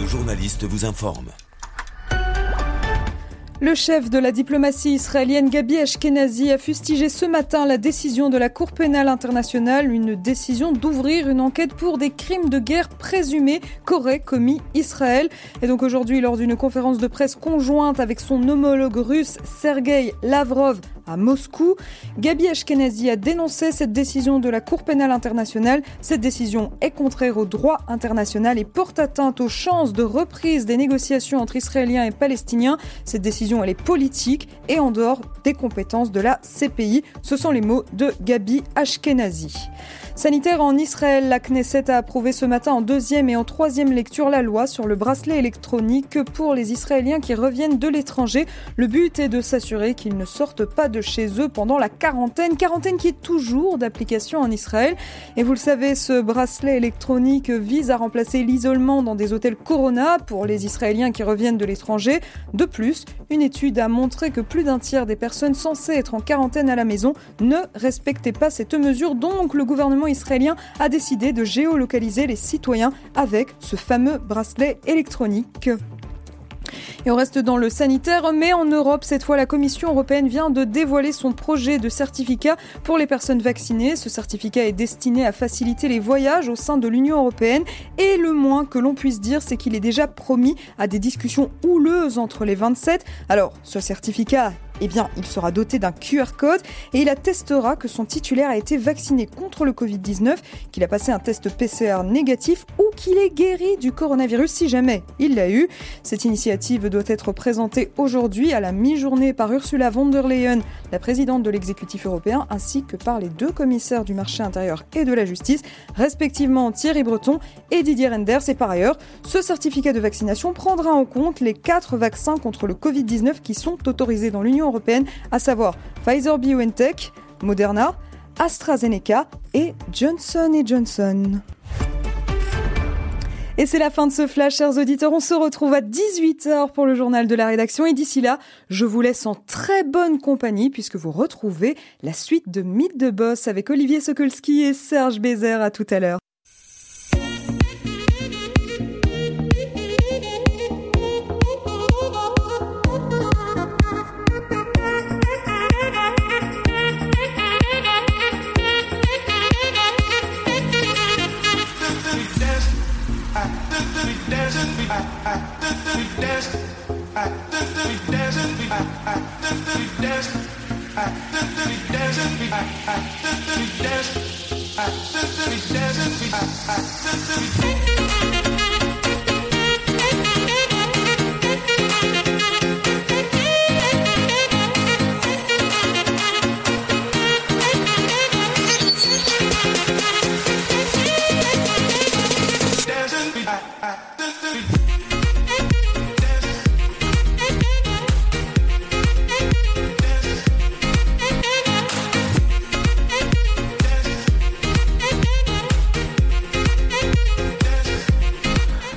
de journalistes vous informe. Le chef de la diplomatie israélienne Gabi Ashkenazi a fustigé ce matin la décision de la Cour pénale internationale, une décision d'ouvrir une enquête pour des crimes de guerre présumés qu'aurait commis Israël. Et donc aujourd'hui, lors d'une conférence de presse conjointe avec son homologue russe Sergueï Lavrov à Moscou, Gabi Ashkenazi a dénoncé cette décision de la Cour pénale internationale. Cette décision est contraire au droit international et porte atteinte aux chances de reprise des négociations entre Israéliens et Palestiniens. Cette décision, elle est politique et en dehors des compétences de la CPI. Ce sont les mots de Gabi Ashkenazi. Sanitaire en Israël, la Knesset a approuvé ce matin en deuxième et en troisième lecture la loi sur le bracelet électronique pour les Israéliens qui reviennent de l'étranger. Le but est de s'assurer qu'ils ne sortent pas de chez eux pendant la quarantaine qui est toujours d'application en Israël. Et vous le savez, ce bracelet électronique vise à remplacer l'isolement dans des hôtels Corona pour les Israéliens qui reviennent de l'étranger. De plus, une étude a montré que plus d'un tiers des personnes censées être en quarantaine à la maison ne respectaient pas cette mesure. Donc le gouvernement israélien a décidé de géolocaliser les citoyens avec ce fameux bracelet électronique. Et on reste dans le sanitaire, mais en Europe, cette fois, la Commission européenne vient de dévoiler son projet de certificat pour les personnes vaccinées. Ce certificat est destiné à faciliter les voyages au sein de l'Union européenne et le moins que l'on puisse dire, c'est qu'il est déjà promis à des discussions houleuses entre les 27. Alors, ce certificat, eh bien, il sera doté d'un QR code et il attestera que son titulaire a été vacciné contre le Covid-19, qu'il a passé un test PCR négatif ou qu'il est guéri du coronavirus si jamais il l'a eu. Cette initiative doit être présentée aujourd'hui à la mi-journée par Ursula von der Leyen, la présidente de l'exécutif européen, ainsi que par les deux commissaires du marché intérieur et de la justice, respectivement Thierry Breton et Didier Reynders. Et par ailleurs, ce certificat de vaccination prendra en compte les 4 vaccins contre le Covid-19 qui sont autorisés dans l'Union européenne, à savoir Pfizer-BioNTech, Moderna, AstraZeneca et Johnson & Johnson. Et c'est la fin de ce flash, chers auditeurs. On se retrouve à 18h pour le journal de la rédaction. Et d'ici là, je vous laisse en très bonne compagnie puisque vous retrouvez la suite de Mythe de Boss avec Olivier Sokolski et Serge Bézère. À tout à l'heure.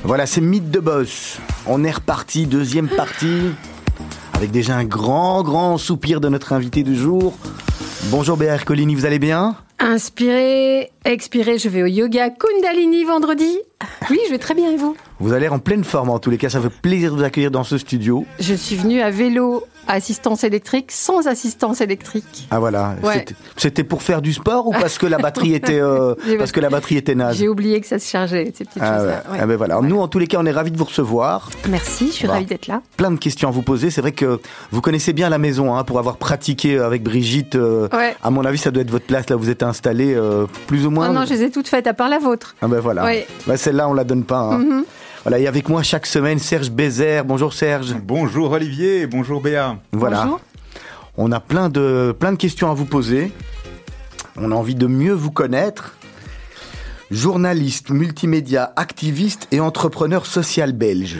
Voilà, c'est Mythe de Boss. On est reparti, deuxième partie, avec déjà un grand soupir de notre invité du jour. Bonjour Béa Ercolini, vous allez bien ? Inspiré, expiré, je vais au yoga Kundalini vendredi. Oui, je vais très bien, et vous ? Vous allez en pleine forme, en tous les cas, ça fait plaisir de vous accueillir dans ce studio. Je suis venue à vélo, à assistance électrique, sans assistance électrique. Ah voilà, ouais. C'était pour faire du sport ou parce que la batterie était, parce que la batterie était naze ? J'ai oublié que ça se chargeait, ces petites choses-là. Ouais. Ah ben voilà. Nous, en tous les cas, on est ravis de vous recevoir. Merci, je suis ravie d'être là. Plein de questions à vous poser, c'est vrai que vous connaissez bien la maison, hein, pour avoir pratiqué avec Brigitte. À mon avis, ça doit être votre place, là où vous êtes installée, plus ou moins. Non, je les ai toutes faites, à part la vôtre. Ah ben voilà, ouais. Bah, celle-là, on la donne pas, hein. Mm-hmm. Voilà, et avec moi chaque semaine, Serge Bézère. Bonjour Serge. Bonjour Olivier, bonjour Béa. Voilà. Bonjour. On a plein de questions à vous poser. On a envie de mieux vous connaître. Journaliste, multimédia, activiste et entrepreneur social belge.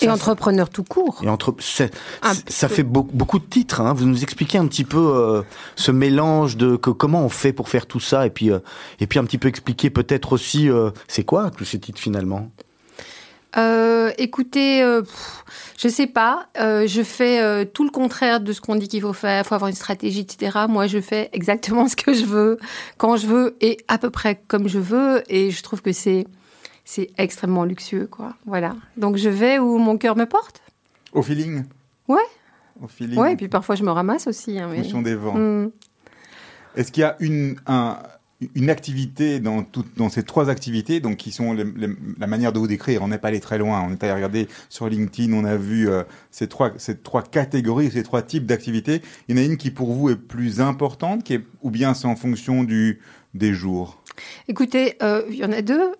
Et entrepreneur tout court. Et ça fait beaucoup de titres, hein. Vous nous expliquez un petit peu ce mélange comment on fait pour faire tout ça et puis un petit peu expliquer peut-être aussi c'est quoi tous ces titres finalement. Écoutez, je sais pas, je fais tout le contraire de ce qu'on dit qu'il faut faire, faut avoir une stratégie, etc. Moi, je fais exactement ce que je veux, quand je veux et à peu près comme je veux, et je trouve que c'est c'est extrêmement luxueux, quoi. Voilà. Donc, je vais où mon cœur me porte. Au feeling. Ouais. Au feeling. Ouais, et puis parfois, je me ramasse aussi. Hein, mais... En fonction des vents. Est-ce qu'il y a une activité dans ces trois activités, donc qui sont la manière de vous décrire, on n'est pas allé très loin, on est allé regarder sur LinkedIn, on a vu ces trois catégories, ces trois types d'activités. Il y en a une qui pour vous est plus importante, ou bien c'est en fonction des jours? Écoutez, il y en a deux.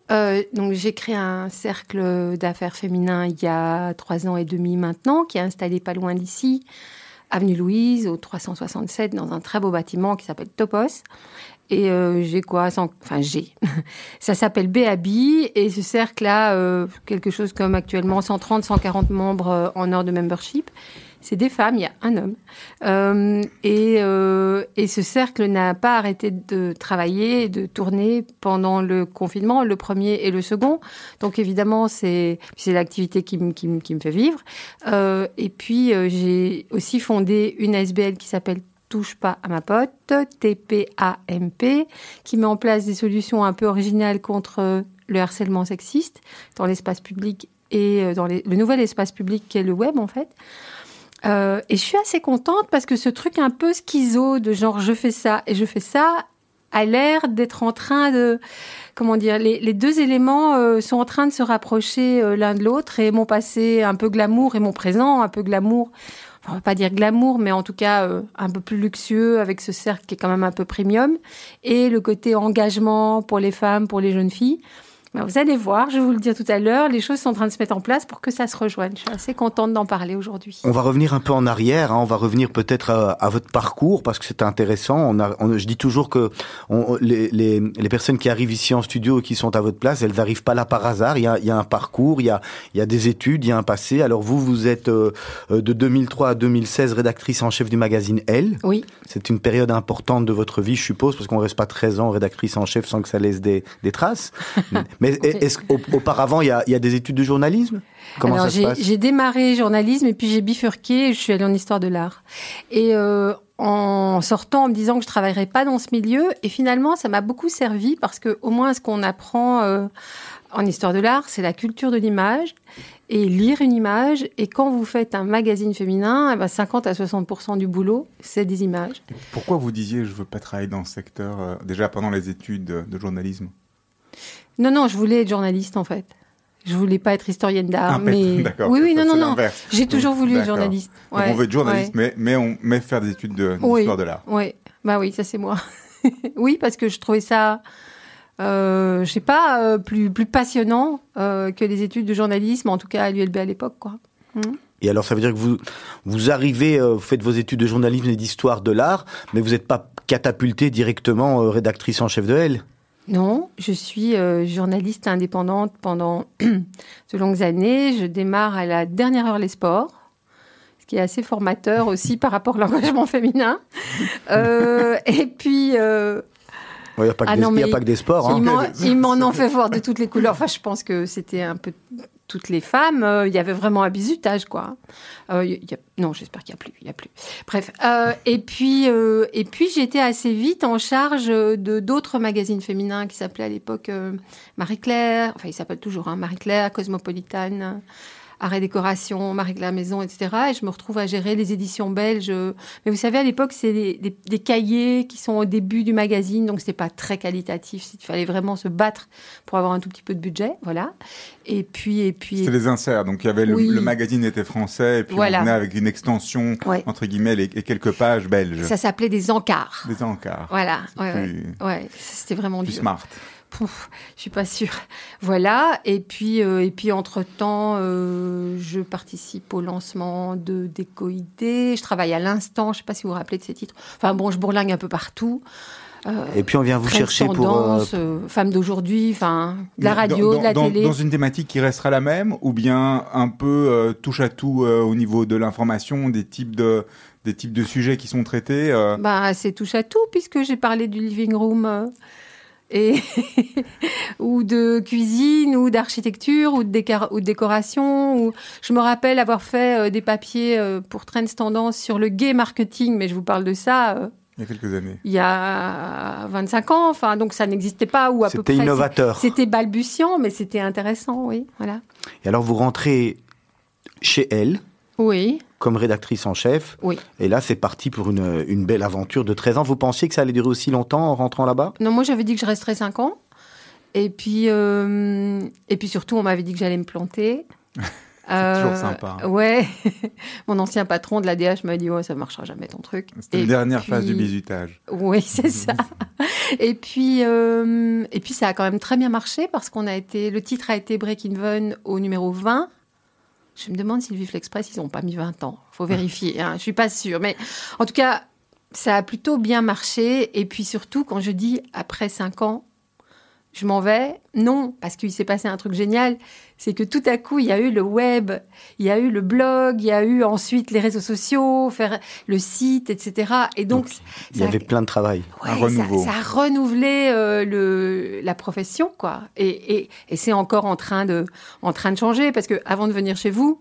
Donc, j'ai créé un cercle d'affaires féminin il y a 3 ans et demi maintenant, qui est installé pas loin d'ici, avenue Louise, au 367, dans un très beau bâtiment qui s'appelle Topos. Et ça s'appelle B.A.B. et ce cercle-là, quelque chose comme actuellement 130-140 membres en heure de membership. C'est des femmes, il y a un homme. Et ce cercle n'a pas arrêté de travailler, de tourner pendant le confinement, le premier et le second. Donc évidemment, c'est l'activité qui me fait vivre. Et puis, j'ai aussi fondé une ASBL qui s'appelle Touche pas à ma pote, T-P-A-M-P, qui met en place des solutions un peu originales contre le harcèlement sexiste dans l'espace public et dans le nouvel espace public qui est le web, en fait. Et je suis assez contente parce que ce truc un peu schizo de genre je fais ça et je fais ça a l'air d'être en train de... Comment dire, les deux éléments sont en train de se rapprocher l'un de l'autre et mon passé un peu glamour et mon présent un peu glamour... Enfin, on ne va pas dire glamour, mais en tout cas un peu plus luxueux avec ce cercle qui est quand même un peu premium. Et le côté engagement pour les femmes, pour les jeunes filles. Ben, vous allez voir, je vais vous le dire tout à l'heure, les choses sont en train de se mettre en place pour que ça se rejoigne. Je suis assez contente d'en parler aujourd'hui. On va revenir un peu en arrière, hein, on va revenir peut-être à votre parcours parce que c'est intéressant. Je dis toujours que les personnes qui arrivent ici en studio et qui sont à votre place, elles n'arrivent pas là par hasard. Il y a un parcours, il y a des études, il y a un passé. Alors vous êtes de 2003 à 2016 rédactrice en chef du magazine Elle. Oui. C'est une période importante de votre vie, je suppose, parce qu'on ne reste pas 13 ans rédactrice en chef sans que ça laisse des traces. Mais est-ce qu'auparavant, il y a des études de journalisme ? Comment Alors, ça se passe ? J'ai démarré journalisme et puis j'ai bifurqué et je suis allée en histoire de l'art. Et en sortant, en me disant que je ne travaillerais pas dans ce milieu, et finalement, ça m'a beaucoup servi parce qu'au moins, ce qu'on apprend en histoire de l'art, c'est la culture de l'image et lire une image. Et quand vous faites un magazine féminin, eh ben 50 à 60% du boulot, c'est des images. Pourquoi vous disiez « je ne veux pas travailler dans ce secteur déjà pendant les études de journalisme ?» Non, je voulais être journaliste, en fait. Je voulais pas être historienne d'art, mais... D'accord. Oui, non. J'ai toujours voulu être journaliste. Ouais. Donc on veut être journaliste, ouais. mais faire des études d'histoire de l'art. Oui, bah oui, ça c'est moi. Oui, parce que je trouvais ça, je sais pas, plus passionnant que les études de journalisme, en tout cas à l'ULB à l'époque, quoi. Et alors, ça veut dire que vous arrivez, vous faites vos études de journalisme et d'histoire de l'art, mais vous n'êtes pas catapultée directement rédactrice en chef de Elle ? Non, je suis journaliste indépendante pendant de longues années. Je démarre à la dernière heure les sports, ce qui est assez formateur aussi par rapport à l'engagement féminin. Et puis... Il n'y a pas que des sports. Hein. Ils m'en ont fait voir de toutes les couleurs. Enfin, je pense que c'était un peu... toutes les femmes, il y avait vraiment un bizutage, quoi. J'espère qu'il n'y a plus. Bref. Et puis j'étais assez vite en charge de d'autres magazines féminins qui s'appelaient à l'époque Marie Claire, enfin, ils s'appellent toujours, hein, Marie Claire, Cosmopolitan, Art et Décoration, Marie de la Maison, etc. Et je me retrouve à gérer les éditions belges. Mais vous savez, à l'époque, c'est des cahiers qui sont au début du magazine, donc c'était pas très qualitatif. Il fallait vraiment se battre pour avoir un tout petit peu de budget, voilà. Et puis c'était les inserts, donc il y avait le magazine était français, et puis voilà. On venait avec une extension, ouais, entre guillemets, et quelques pages belges. Ça s'appelait des encarts. Des encarts. Voilà, ouais, c'était vraiment plus dur. Smart. Pouf, je suis pas sûre. Voilà. Et puis entre-temps, je participe au lancement de Déco-Idées. Je travaille à l'instant. Je sais pas si vous vous rappelez de ces titres. Enfin bon, je bourlingue un peu partout. Et puis on vient vous chercher tendance, pour... Femmes d'aujourd'hui, enfin, de la radio, de la télé. Dans une thématique qui restera la même, ou bien un peu touche à tout au niveau de l'information, des types de sujets qui sont traités c'est touche à tout, puisque j'ai parlé du living room... ou de cuisine, ou d'architecture, ou de décoration. Je me rappelle avoir fait des papiers pour Trends Tendance sur le gay marketing, mais je vous parle de ça Il y a quelques années. Il y a 25 ans, enfin, donc ça n'existait pas ou à peu près. C'était innovateur. C'était balbutiant, mais c'était intéressant, oui, voilà. Et alors vous rentrez chez elle, oui, comme rédactrice en chef, oui. Et là c'est parti pour une belle aventure de 13 ans. Vous pensiez que ça allait durer aussi longtemps en rentrant là-bas ? Non, moi j'avais dit que je resterais 5 ans, et puis surtout on m'avait dit que j'allais me planter. C'est toujours sympa. Hein. Ouais. Mon ancien patron de la DH m'a dit ouais, ça ne marchera jamais ton truc. C'était la dernière phase du bizutage. Oui, c'est ça. Et puis ça a quand même très bien marché parce qu'on a été, le titre a été Break Even au numéro 20. Je me demande si le Vif l'Express ils n'ont pas mis 20 ans. Faut vérifier. Hein. Je suis pas sûre, mais en tout cas ça a plutôt bien marché. Et puis surtout quand je dis après 5 ans. Je m'en vais. Non, parce qu'il s'est passé un truc génial. C'est que tout à coup, il y a eu le web, il y a eu le blog, il y a eu ensuite les réseaux sociaux, faire le site, etc. Et donc il y avait plein de travail. Ouais, un renouveau. Ça a renouvelé la profession, quoi. Et c'est encore en train de changer. Parce que avant de venir chez vous,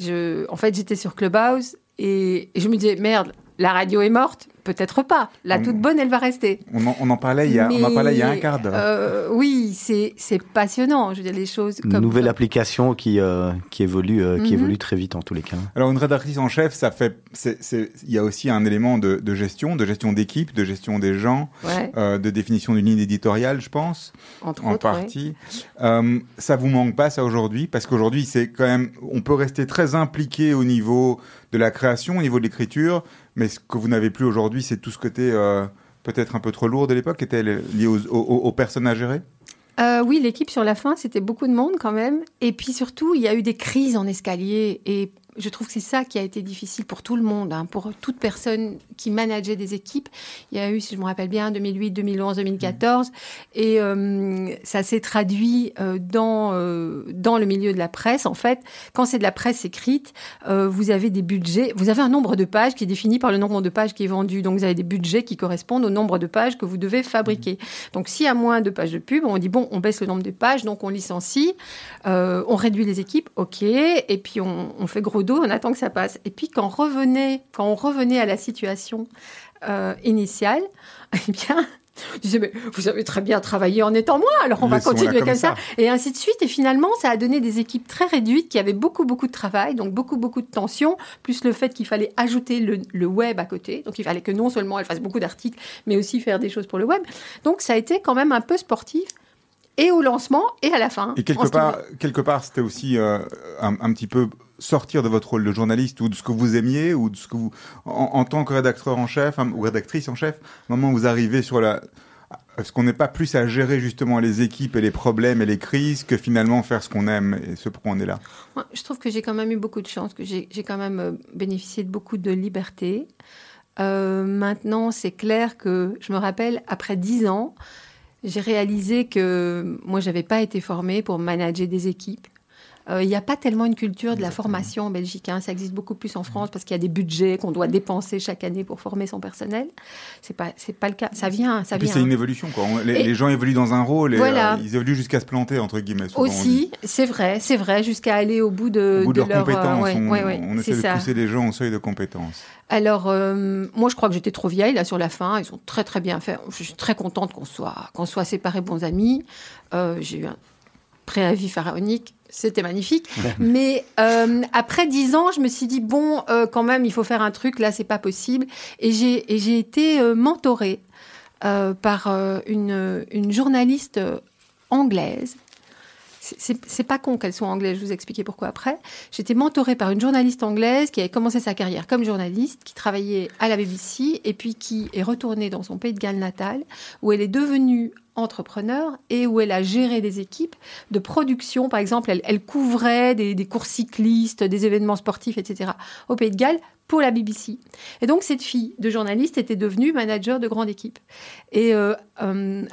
en fait, j'étais sur Clubhouse et je me disais, merde, la radio est morte. Peut-être pas. La toute bonne, elle va rester. On en parlait il y a un quart d'heure. Oui, c'est passionnant. Je veux dire, les choses comme... Nouvelle application qui évolue très vite, en tous les cas. Alors, une rédactrice en chef, ça fait... Il y a aussi un élément de gestion, d'équipe, de gestion des gens, ouais. De définition d'une ligne éditoriale, je pense. En partie. Ouais. Ça vous manque pas, ça, aujourd'hui ? Parce qu'aujourd'hui, c'est quand même... On peut rester très impliqué au niveau de la création, au niveau de l'écriture... Mais ce que vous n'avez plus aujourd'hui, c'est tout ce côté peut-être un peu trop lourd de l'époque, qui était lié aux personnes à gérer ? Oui, l'équipe sur la fin, c'était beaucoup de monde quand même. Et puis surtout, il y a eu des crises en escalier. Et je trouve que c'est ça qui a été difficile pour tout le monde, hein, pour toute personne qui manageait des équipes. Il y a eu, si je me rappelle bien, 2008, 2011, 2014. Et ça s'est traduit dans le milieu de la presse. En fait, quand c'est de la presse écrite, vous avez des budgets. Vous avez un nombre de pages qui est défini par le nombre de pages qui est vendu. Donc, vous avez des budgets qui correspondent au nombre de pages que vous devez fabriquer. Donc, s'il y a moins de pages de pub, on dit, bon, on baisse le nombre de pages, donc on licencie, on réduit les équipes, OK. Et puis, on fait gros dos, on attend que ça passe. Et puis, quand on revenait à la situation initiale, eh bien, je disais, mais vous avez très bien travaillé en étant moi, alors on va continuer comme ça. Et ainsi de suite. Et finalement, ça a donné des équipes très réduites qui avaient beaucoup, beaucoup de travail, donc beaucoup, beaucoup de tensions, plus le fait qu'il fallait ajouter le web à côté. Donc, il fallait que non seulement elle fasse beaucoup d'articles, mais aussi faire des choses pour le web. Donc, ça a été quand même un peu sportif. Et au lancement et à la fin. Et quelque part, c'était aussi un petit peu sortir de votre rôle de journaliste ou de ce que vous aimiez ou de ce que vous, en tant que rédacteur en chef ou rédactrice en chef, au moment où vous arrivez sur la... Est-ce qu'on n'est pas plus à gérer justement les équipes et les problèmes et les crises que finalement faire ce qu'on aime et ce pourquoi on est là ? Moi, je trouve que j'ai quand même eu beaucoup de chance, que j'ai quand même bénéficié de beaucoup de liberté. Maintenant, c'est clair que, je me rappelle, après 10 ans, j'ai réalisé que moi, je n'avais pas été formée pour manager des équipes. Il n'y a pas tellement une culture de la formation en Belgique. Hein. Ça existe beaucoup plus en France parce qu'il y a des budgets qu'on doit dépenser chaque année pour former son personnel. C'est pas le cas. Ça vient. C'est une évolution, quoi. Les gens évoluent dans un rôle et voilà. Ils évoluent jusqu'à se planter, entre guillemets. Aussi, c'est vrai, jusqu'à aller au bout de leurs compétences. On essaie de pousser les gens au seuil de compétences. Alors, moi, je crois que j'étais trop vieille, là, sur la fin. Ils ont très, très bien fait. Je suis très contente qu'on soit séparés bons amis. J'ai eu un préavis pharaonique. C'était magnifique. Mais après 10 ans, je me suis dit, bon, quand même, il faut faire un truc. Là, c'est pas possible. Et j'ai été mentorée par une journaliste anglaise. C'est pas con qu'elle soit anglaise, je vais vous expliquer pourquoi après. J'étais mentorée par une journaliste anglaise qui avait commencé sa carrière comme journaliste, qui travaillait à la BBC et puis qui est retournée dans son pays de Galles natal, où elle est devenue entrepreneur et où elle a géré des équipes de production. Par exemple, elle couvrait des courses cyclistes, des événements sportifs, etc. au Pays de Galles pour la BBC. Et donc, cette fille de journaliste était devenue manager de grande équipe. Et à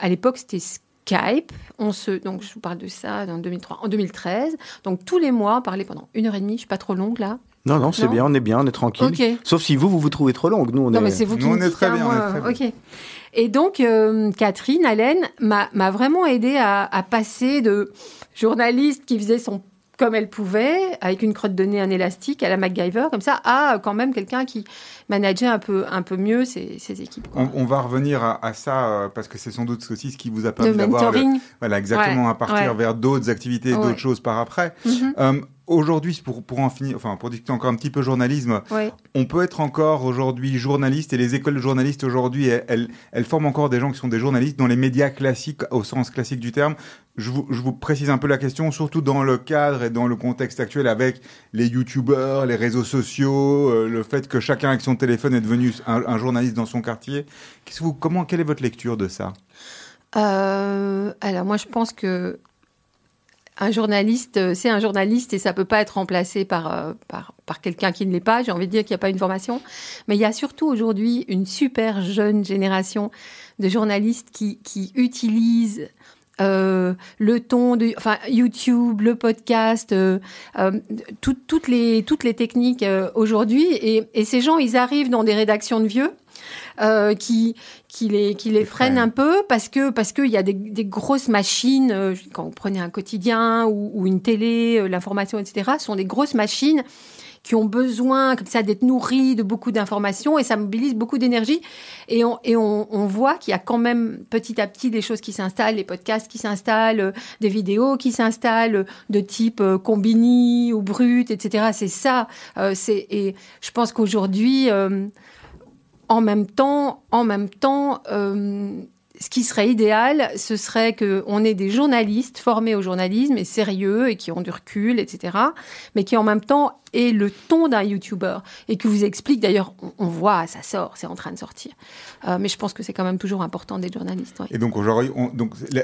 l'époque, c'était Skype, donc je vous parle de ça en 2003, en 2013. Donc tous les mois, on parlait pendant 1h30, je ne suis pas trop longue là. Non, c'est bien, on est bien, on est tranquille. Okay. Sauf si vous trouvez trop longue. Nous, on est très bien. Ok. Et donc, Catherine Allen m'a vraiment aidée à passer de journaliste qui faisait son comme elle pouvait, avec une crotte de nez, un élastique, à la MacGyver, comme ça, à quand même quelqu'un qui manageait un peu mieux ses équipes. On va revenir à ça, parce que c'est sans doute aussi ce qui vous a permis d'avoir... Le mentoring. Voilà, exactement, à partir vers d'autres activités, d'autres choses par après. Mm-hmm. Aujourd'hui, pour en finir, enfin, pour discuter encore un petit peu journalisme, on peut être encore aujourd'hui journaliste, et les écoles de journalistes aujourd'hui, elles forment encore des gens qui sont des journalistes dans les médias classiques, au sens classique du terme. Je vous précise un peu la question, surtout dans le cadre et dans le contexte actuel avec les youtubeurs, les réseaux sociaux, le fait que chacun avec son téléphone est devenu un journaliste dans son quartier. Quelle est votre lecture de ça ? Alors moi, je pense que un journaliste, c'est un journaliste et ça peut pas être remplacé par quelqu'un qui ne l'est pas. J'ai envie de dire qu'il n'y a pas une formation. Mais il y a surtout aujourd'hui une super jeune génération de journalistes qui utilisent le ton de, enfin, YouTube, le podcast, toutes les techniques aujourd'hui. Et ces gens, ils arrivent dans des rédactions de vieux. Qui les freine un peu parce que il y a des grosses machines. Quand vous prenez un quotidien ou une télé, l'information, etc., sont des grosses machines qui ont besoin comme ça d'être nourries de beaucoup d'informations, et ça mobilise beaucoup d'énergie, et on voit qu'il y a quand même petit à petit des choses qui s'installent, les podcasts qui s'installent, des vidéos qui s'installent de type Combini ou Brut, etc. C'est ça, et je pense qu'aujourd'hui En même temps, ce qui serait idéal, ce serait qu'on ait des journalistes formés au journalisme et sérieux et qui ont du recul, etc., mais qui en même temps aient le ton d'un youtubeur et qui vous explique. D'ailleurs, on voit, ça sort, c'est en train de sortir. Mais je pense que c'est quand même toujours important d'être journaliste. Ouais. Et donc aujourd'hui,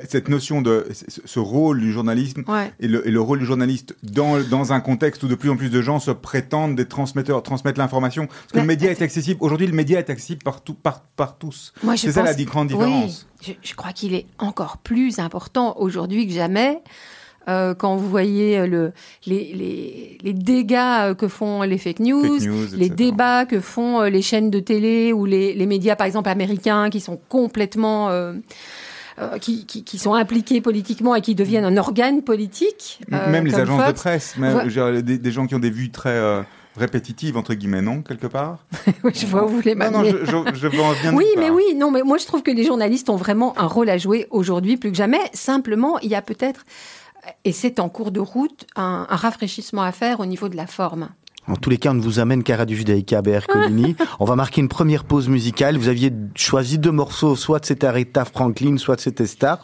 cette notion de ce rôle du journalisme et le rôle du journaliste dans un contexte où de plus en plus de gens se prétendent des transmettre l'information. Parce que le média est accessible. Aujourd'hui, le média est accessible par tous. Moi, c'est ça la grande différence. Oui. Je crois qu'il est encore plus important aujourd'hui que jamais. Quand vous voyez les dégâts que font les fake news les débats que font les chaînes de télé ou les médias, par exemple, américains, qui sont complètement... qui sont impliqués politiquement et qui deviennent un organe politique. Même les agences de presse, des gens qui ont des vues très... répétitive, entre guillemets, non, quelque part? Oui, je vois où vous voulez m'amener. Non, je veux en revenir. Oui, mais oui, non, mais moi je trouve que les journalistes ont vraiment un rôle à jouer aujourd'hui, plus que jamais. Simplement, il y a peut-être, et c'est en cours de route, un rafraîchissement à faire au niveau de la forme. En tous les cas, on ne vous amène qu'à Radio Judaïka, B.A.B. On va marquer une première pause musicale. Vous aviez choisi deux morceaux, soit c'était Aretha Franklin, soit c'était Stars.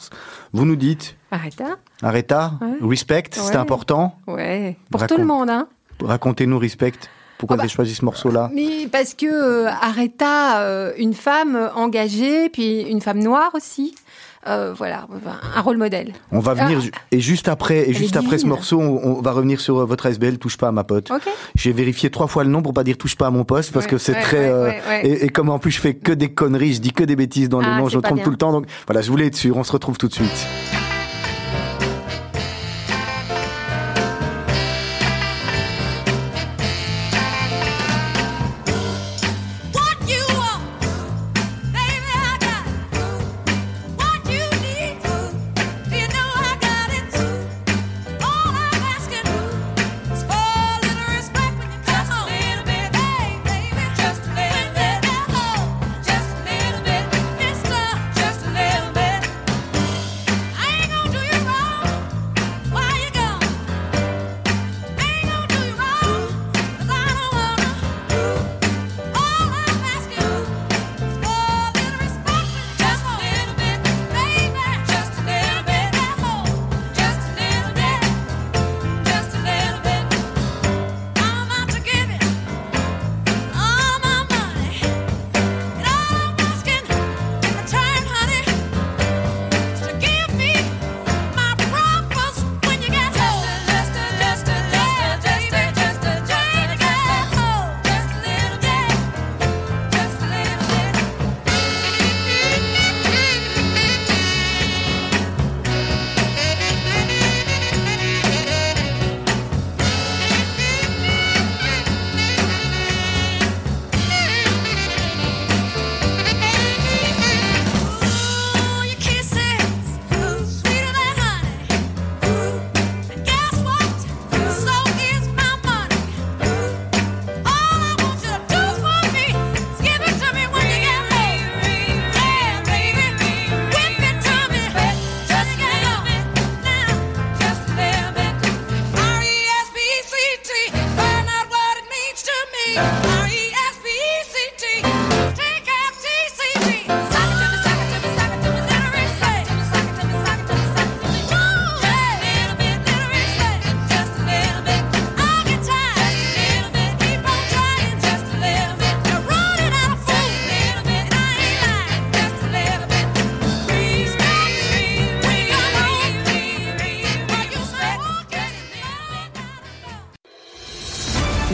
Vous nous dites... Aretha ouais. Respect, ouais. C'est important. Ouais. Pour tout le monde, hein. Racontez-nous, Respect. Pourquoi vous avez choisi ce morceau-là ? Mais parce que Aretha, une femme engagée, puis une femme noire aussi. Voilà, un rôle modèle. On va venir, et juste après ce morceau, on va revenir sur votre ASBL, Touche pas à ma pote. Okay. J'ai vérifié 3 fois le nom pour pas dire Touche pas à mon poste, parce que c'est très. Et comme en plus je fais que des conneries, je dis que des bêtises dans les noms, je me trompe tout le temps. Donc voilà, je voulais être sûr, on se retrouve tout de suite.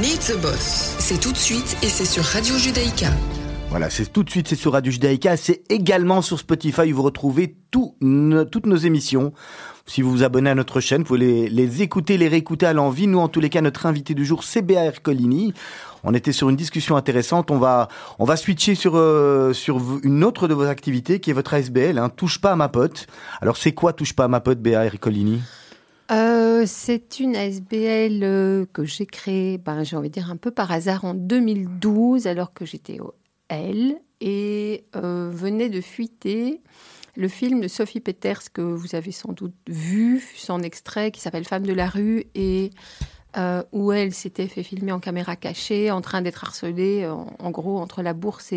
Meet the Boss, c'est tout de suite et c'est sur Radio Judaïka. Voilà, c'est tout de suite, c'est sur Radio Judaïka, c'est également sur Spotify, vous retrouvez toutes nos émissions. Si vous vous abonnez à notre chaîne, vous pouvez les écouter, les réécouter à l'envie. Nous, en tous les cas, notre invité du jour, c'est Béa Ercolini. On était sur une discussion intéressante. On va switcher sur une autre de vos activités, qui est votre ASBL, hein, Touche pas à ma pote. Alors, c'est quoi Touche pas à ma pote, Béa Ercolini ? C'est une ASBL que j'ai créée, j'ai envie de dire un peu par hasard, en 2012, alors que j'étais au L et venait de fuiter le film de Sophie Peters que vous avez sans doute vu, son extrait qui s'appelle « Femme de la rue » et où elle s'était fait filmer en caméra cachée, en train d'être harcelée, en gros, entre la Bourse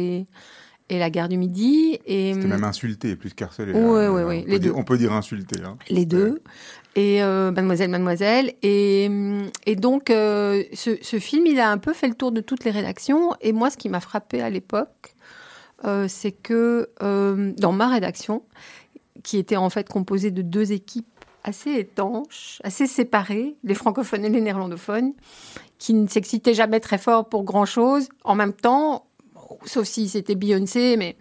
et la gare du Midi. Et c'était même insulté, plus qu'harcelé. Oui, les deux. On peut dire insulté. Hein. Les deux. Et mademoiselle. Et donc, ce film, il a un peu fait le tour de toutes les rédactions. Et moi, ce qui m'a frappée à l'époque, c'est que dans ma rédaction, qui était en fait composée de deux équipes assez étanches, assez séparées, les francophones et les néerlandophones, qui ne s'excitaient jamais très fort pour grand-chose, en même temps, sauf si c'était Beyoncé, mais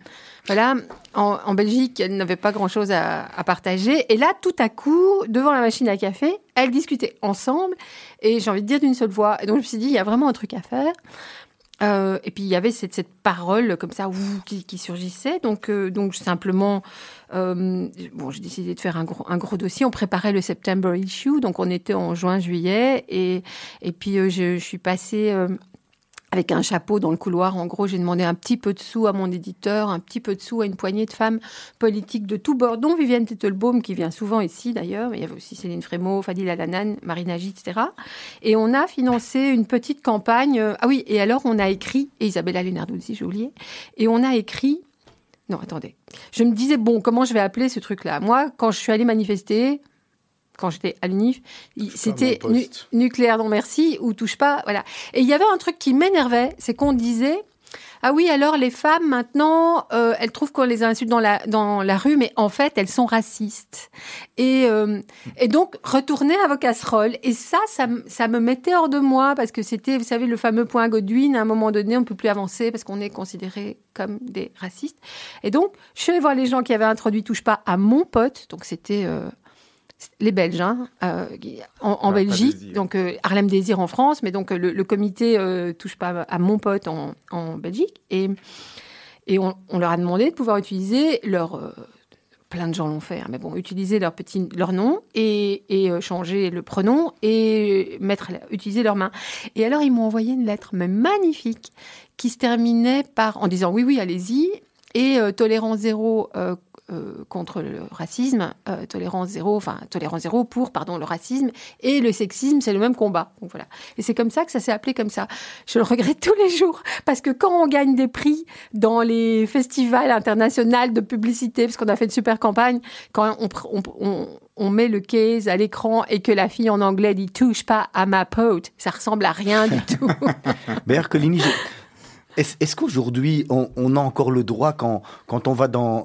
voilà, en Belgique, elles n'avaient pas grand-chose à partager. Et là, tout à coup, devant la machine à café, elles discutaient ensemble, et j'ai envie de dire d'une seule voix. Et donc, je me suis dit, il y a vraiment un truc à faire. Et puis il y avait cette parole comme ça qui surgissait. Donc simplement, j'ai décidé de faire un gros dossier. On préparait le September issue, donc on était en juin-juillet. Et puis je suis passée avec un chapeau dans le couloir. En gros, j'ai demandé un petit peu de sous à mon éditeur, un petit peu de sous à une poignée de femmes politiques de tous bords, dont Viviane Tettelbaum, qui vient souvent ici d'ailleurs. Mais il y avait aussi Céline Frémaux, Fadil Alanane, Marine Nagy, etc. Et on a financé une petite campagne. Ah oui, et alors on a écrit, et Isabella Leonarduzzi, j'ai oublié. Et on a écrit... Non, attendez. Je me disais, comment je vais appeler ce truc-là ? Moi, quand je suis allée manifester... Quand j'étais à l'UNIF, c'était nucléaire, non merci, ou touche pas, voilà. Et il y avait un truc qui m'énervait, c'est qu'on disait, ah oui, alors les femmes maintenant, elles trouvent qu'on les insulte dans la rue, mais en fait, elles sont racistes. Et donc, retourner à vos casseroles. Et ça me mettait hors de moi, parce que c'était, vous savez, le fameux point Godwin, à un moment donné, on ne peut plus avancer parce qu'on est considéré comme des racistes. Et donc, je suis allée voir les gens qui avaient introduit touche pas à mon pote, donc c'était... les Belges, hein, en Belgique, donc Harlem Désir en France, mais donc le comité touche pas à mon pote en Belgique, et on leur a demandé de pouvoir utiliser leur... plein de gens l'ont fait, hein, mais bon, utiliser leur nom et changer le pronom et utiliser leurs mains. Et alors, ils m'ont envoyé une lettre mais magnifique qui se terminait en disant « oui, allez-y » et « tolérance zéro contre le racisme, tolérance zéro pour le racisme et le sexisme, c'est le même combat. » Donc voilà. Et c'est comme ça que ça s'est appelé comme ça. Je le regrette tous les jours parce que quand on gagne des prix dans les festivals internationaux de publicité, parce qu'on a fait une super campagne, quand on met le case à l'écran et que la fille en anglais dit « touche pas à ma pote », ça ressemble à rien du tout. Béa Ercolini, est-ce qu'aujourd'hui, on a encore le droit, quand on va dans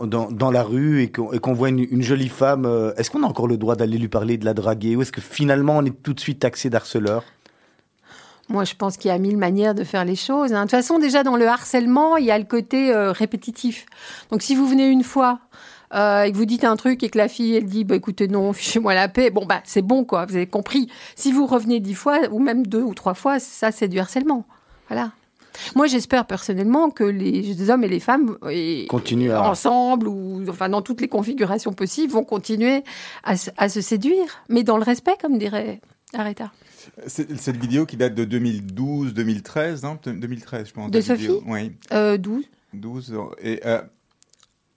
la rue et qu'on voit une jolie femme, est-ce qu'on a encore le droit d'aller lui parler, de la draguer ? Ou est-ce que finalement, on est tout de suite taxé d'harceleur ? Moi, je pense qu'il y a mille manières de faire les choses, hein. De toute façon, déjà, dans le harcèlement, il y a le côté répétitif. Donc, si vous venez une fois... et que vous dites un truc et que la fille, elle dit « écoutez, non, fichez-moi la paix », c'est bon, quoi, vous avez compris. Si vous revenez 10 fois, ou même 2 ou 3 fois, ça, c'est du harcèlement. Voilà. Moi, j'espère personnellement que les hommes et les femmes, ensemble, ou dans toutes les configurations possibles, vont continuer à se séduire, mais dans le respect, comme dirait Aretha. Cette vidéo qui date de 2012-2013, hein, 2013, je pense. De Sophie ? Oui. 12. Et...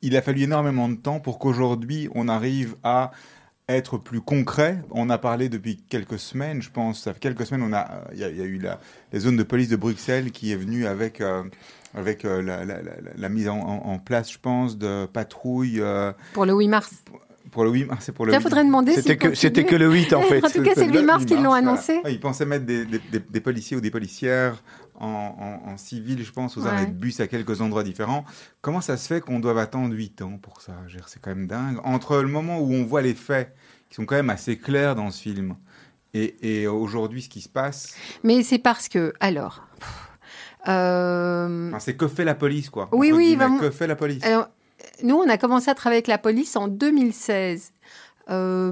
il a fallu énormément de temps pour qu'aujourd'hui, on arrive à être plus concret. On a parlé depuis quelques semaines, je pense. Quelques semaines, il y a eu les zones de police de Bruxelles qui est venue avec la mise en place, je pense, de patrouilles. Pour le 8 mars. Pour le 8 mars, c'est pour le 8 mars. Faudrait demander c'était que le 8, en fait. En tout cas, c'est le 8 mars qu'ils l'ont annoncé. Voilà. Ils pensaient mettre des policiers ou des policières en civil, je pense, aux arrêts de bus à quelques endroits différents. Comment ça se fait qu'on doive attendre 8 ans pour ça ? C'est quand même dingue. Entre le moment où on voit les faits, qui sont quand même assez clairs dans ce film, Et aujourd'hui, ce qui se passe... Mais c'est parce que... Alors... Enfin, c'est que fait la police, quoi. Oui, oui. Bah, que fait la police. Alors, nous, on a commencé à travailler avec la police en 2016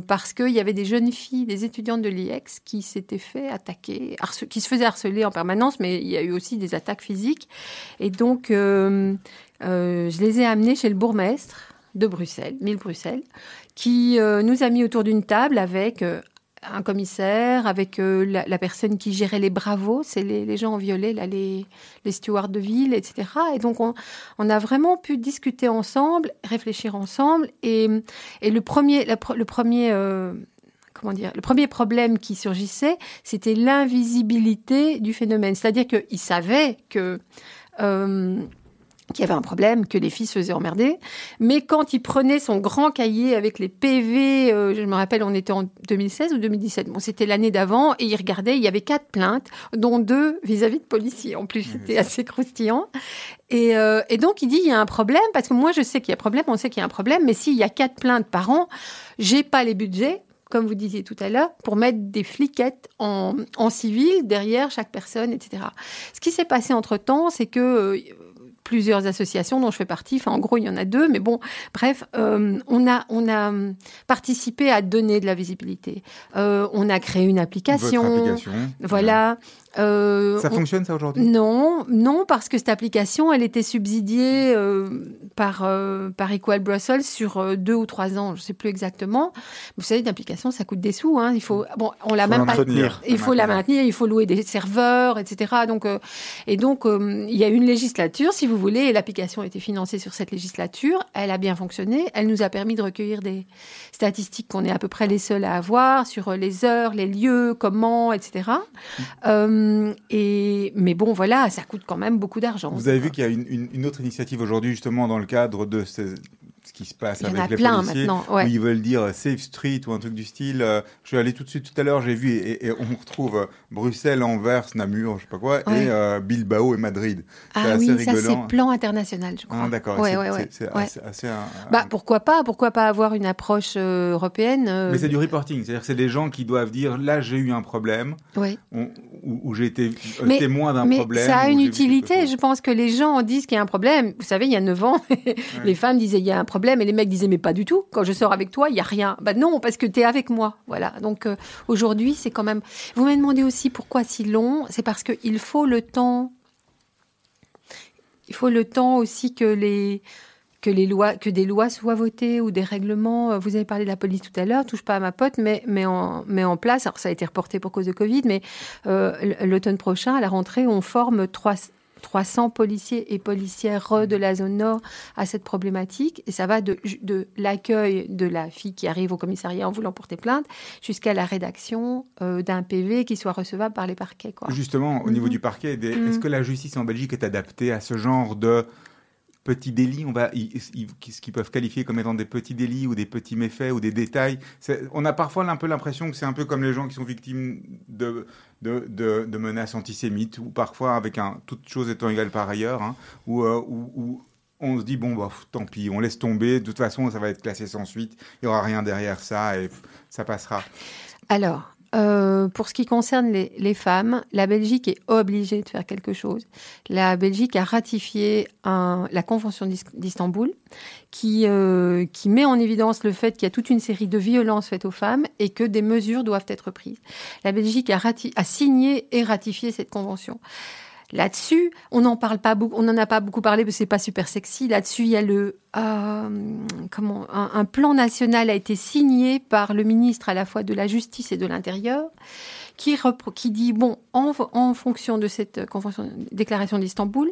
parce qu'il y avait des jeunes filles, des étudiantes de l'IEX qui s'étaient fait attaquer, qui se faisaient harceler en permanence, mais il y a eu aussi des attaques physiques. Et donc, je les ai amenées chez le bourgmestre de Bruxelles, Bruxelles, qui nous a mis autour d'une table avec... un commissaire, avec la personne qui gérait les bravos, c'est les gens en violet, là, les stewards de ville, etc. Et donc, on a vraiment pu discuter ensemble, réfléchir ensemble. Et le premier problème qui surgissait, c'était l'invisibilité du phénomène. C'est-à-dire qu'ils savaient qu'il y avait un problème, que les filles se faisaient emmerder. Mais quand il prenait son grand cahier avec les PV, je me rappelle, on était en 2016 ou 2017, bon, c'était l'année d'avant, et il regardait, il y avait 4 plaintes, dont 2 vis-à-vis de policiers. En plus, c'était assez croustillant. Et donc, il dit, il y a un problème, parce que moi, je sais qu'il y a un problème, on sait qu'il y a un problème, mais s'il y a 4 plaintes par an, j'ai pas les budgets, comme vous disiez tout à l'heure, pour mettre des fliquettes en civil derrière chaque personne, etc. Ce qui s'est passé entre-temps, c'est que... plusieurs associations dont je fais partie. Enfin, en gros, il y en a 2, mais bon, bref, on a participé à donner de la visibilité. On a créé une application. Votre application. Voilà. Ça fonctionne, ça, aujourd'hui ? Non, parce que cette application, elle était subsidiée par Equal Brussels sur 2 ou 3 ans, je ne sais plus exactement. Vous savez, une application, ça coûte des sous. Hein. Il faut la maintenir, il faut louer des serveurs, etc. Donc, il y a une législature, si vous voulez, et l'application a été financée sur cette législature. Elle a bien fonctionné. Elle nous a permis de recueillir des statistiques qu'on est à peu près les seuls à avoir sur les heures, les lieux, comment, etc. Mais bon, voilà, ça coûte quand même beaucoup d'argent. Vous avez vu qu'il y a une autre initiative aujourd'hui, justement, dans le cadre de ce qui se passe avec les policiers, ouais. Où ils veulent dire Safe Street ou un truc du style. Je suis allé tout à l'heure, j'ai vu, et on retrouve Bruxelles, Anvers, Namur, je sais pas quoi, ouais. Et Bilbao et Madrid. C'est assez rigolant. Ça c'est plan international, je crois. Ah, d'accord, ouais. C'est assez... Pourquoi pas avoir une approche européenne Mais c'est du reporting, c'est-à-dire que c'est des gens qui doivent dire, là j'ai eu un problème, ouais. Ou j'ai été témoin d'un problème. Mais ça a une utilité, je pense que les gens disent qu'il y a un problème. Vous savez, il y a 9 ans, ouais. Les femmes disaient, il y a un problème, et les mecs disaient, mais pas du tout, quand je sors avec toi, il n'y a rien. Bah non, parce que t'es avec moi. Voilà. Donc aujourd'hui, c'est quand même... Vous m'avez demandé aussi pourquoi si long, c'est parce qu'il faut le temps... Il faut le temps aussi que des lois soient votées ou des règlements. Vous avez parlé de la police tout à l'heure, Touche pas à ma pote, mais en place. Alors, ça a été reporté pour cause de Covid, mais l'automne prochain, à la rentrée, on forme 300 policiers et policières de la zone nord à cette problématique. Et ça va de l'accueil de la fille qui arrive au commissariat en voulant porter plainte jusqu'à la rédaction d'un PV qui soit recevable par les parquets. Quoi. Justement, au niveau du parquet, est-ce que la justice en Belgique est adaptée à ce genre de... petits délits, ce qu'ils peuvent qualifier comme étant des petits délits ou des petits méfaits ou des détails. On a parfois un peu l'impression que c'est un peu comme les gens qui sont victimes de menaces antisémites, ou parfois avec toute chose étant égale par ailleurs, hein, où on se dit, bon, bah, tant pis, on laisse tomber, de toute façon, ça va être classé sans suite, il n'y aura rien derrière ça et ça passera. Alors... pour ce qui concerne les femmes, la Belgique est obligée de faire quelque chose. La Belgique a ratifié la Convention d'Istanbul qui met en évidence le fait qu'il y a toute une série de violences faites aux femmes et que des mesures doivent être prises. La Belgique a signé et ratifié cette convention. Là-dessus, on n'en parle pas beaucoup, on n'en a pas beaucoup parlé parce que c'est pas super sexy. Là-dessus, il y a un plan national a été signé par le ministre à la fois de la Justice et de l'Intérieur, qui dit bon, en fonction de cette déclaration d'Istanbul,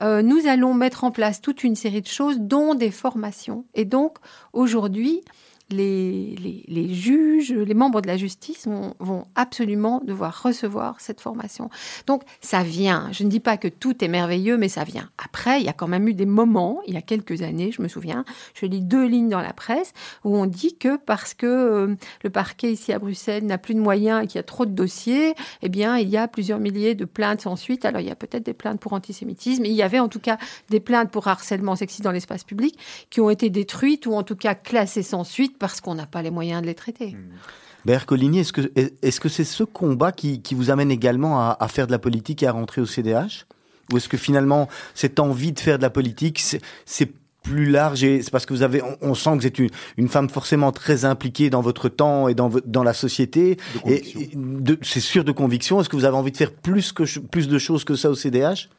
nous allons mettre en place toute une série de choses, dont des formations. Et donc aujourd'hui, les juges, les membres de la justice vont absolument devoir recevoir cette formation. Donc, ça vient. Je ne dis pas que tout est merveilleux, mais ça vient. Après, il y a quand même eu des moments, il y a quelques années, je me souviens, je lis 2 lignes dans la presse, où on dit que parce que le parquet ici à Bruxelles n'a plus de moyens et qu'il y a trop de dossiers, eh bien, il y a plusieurs milliers de plaintes sans suite. Alors, il y a peut-être des plaintes pour antisémitisme. Il y avait en tout cas des plaintes pour harcèlement sexiste dans l'espace public qui ont été détruites ou en tout cas classées sans suite, parce qu'on n'a pas les moyens de les traiter. Béa Ercolini, est-ce que c'est ce combat qui vous amène également à faire de la politique et à rentrer au CDH ? Ou est-ce que finalement, cette envie de faire de la politique, c'est plus large et c'est parce que vous avez, on sent que vous êtes une femme forcément très impliquée dans votre temps et dans la société. C'est sûr de conviction. Est-ce que vous avez envie de faire plus de choses que ça au CDH ?